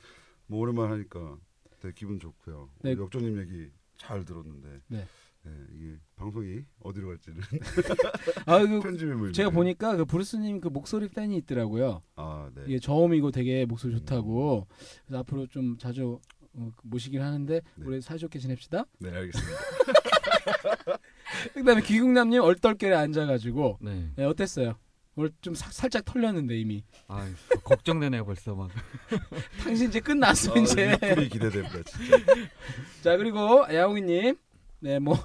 뭐 오랜만에 하니까 되게 기분 좋고요. 네. 역조님 얘기 잘 들었는데 네. 네, 이게 방송이 어디로 갈지는 아, 그, 제가 보니까 그 브루스님 그 목소리 팬이 있더라고요. 아, 네. 이게 저음이고 되게 목소리 좋다고. 그래서 앞으로 좀 자주 모시긴 하는데 네. 우리 사이좋게 지냅시다. 네 알겠습니다. 그다음에 귀국남님 얼떨결에 앉아가지고 네. 네, 어땠어요? 오늘 좀 사, 살짝 털렸는데 이미. 아 걱정되네요 벌써 막. 당신 이제 끝났어 어, 이제. 풀이 기대됩니다 진짜. 자 그리고 야옹이님, 네 뭐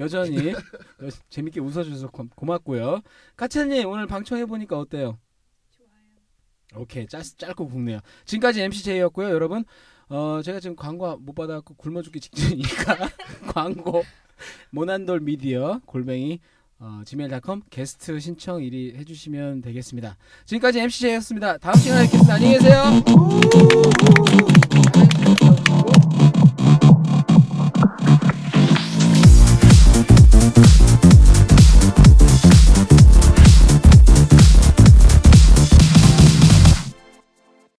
여전히 여, 재밌게 웃어주셔서 고, 고맙고요. 까치님 오늘 방청해 보니까 어때요? 좋아요. 오케이 짧 짧고 굵네요. 지금까지 엠씨제이였고요 여러분. 어 제가 지금 광고 못 받아갖고 굶어 죽기 직전이니까 광고. 모난돌 미디어 골뱅이 어, 지메일 닷컴 게스트 신청 미리 해주시면 되겠습니다. 지금까지 엠씨제이였습니다. 다음 시간에 뵙겠습니다. 안녕히 계세요.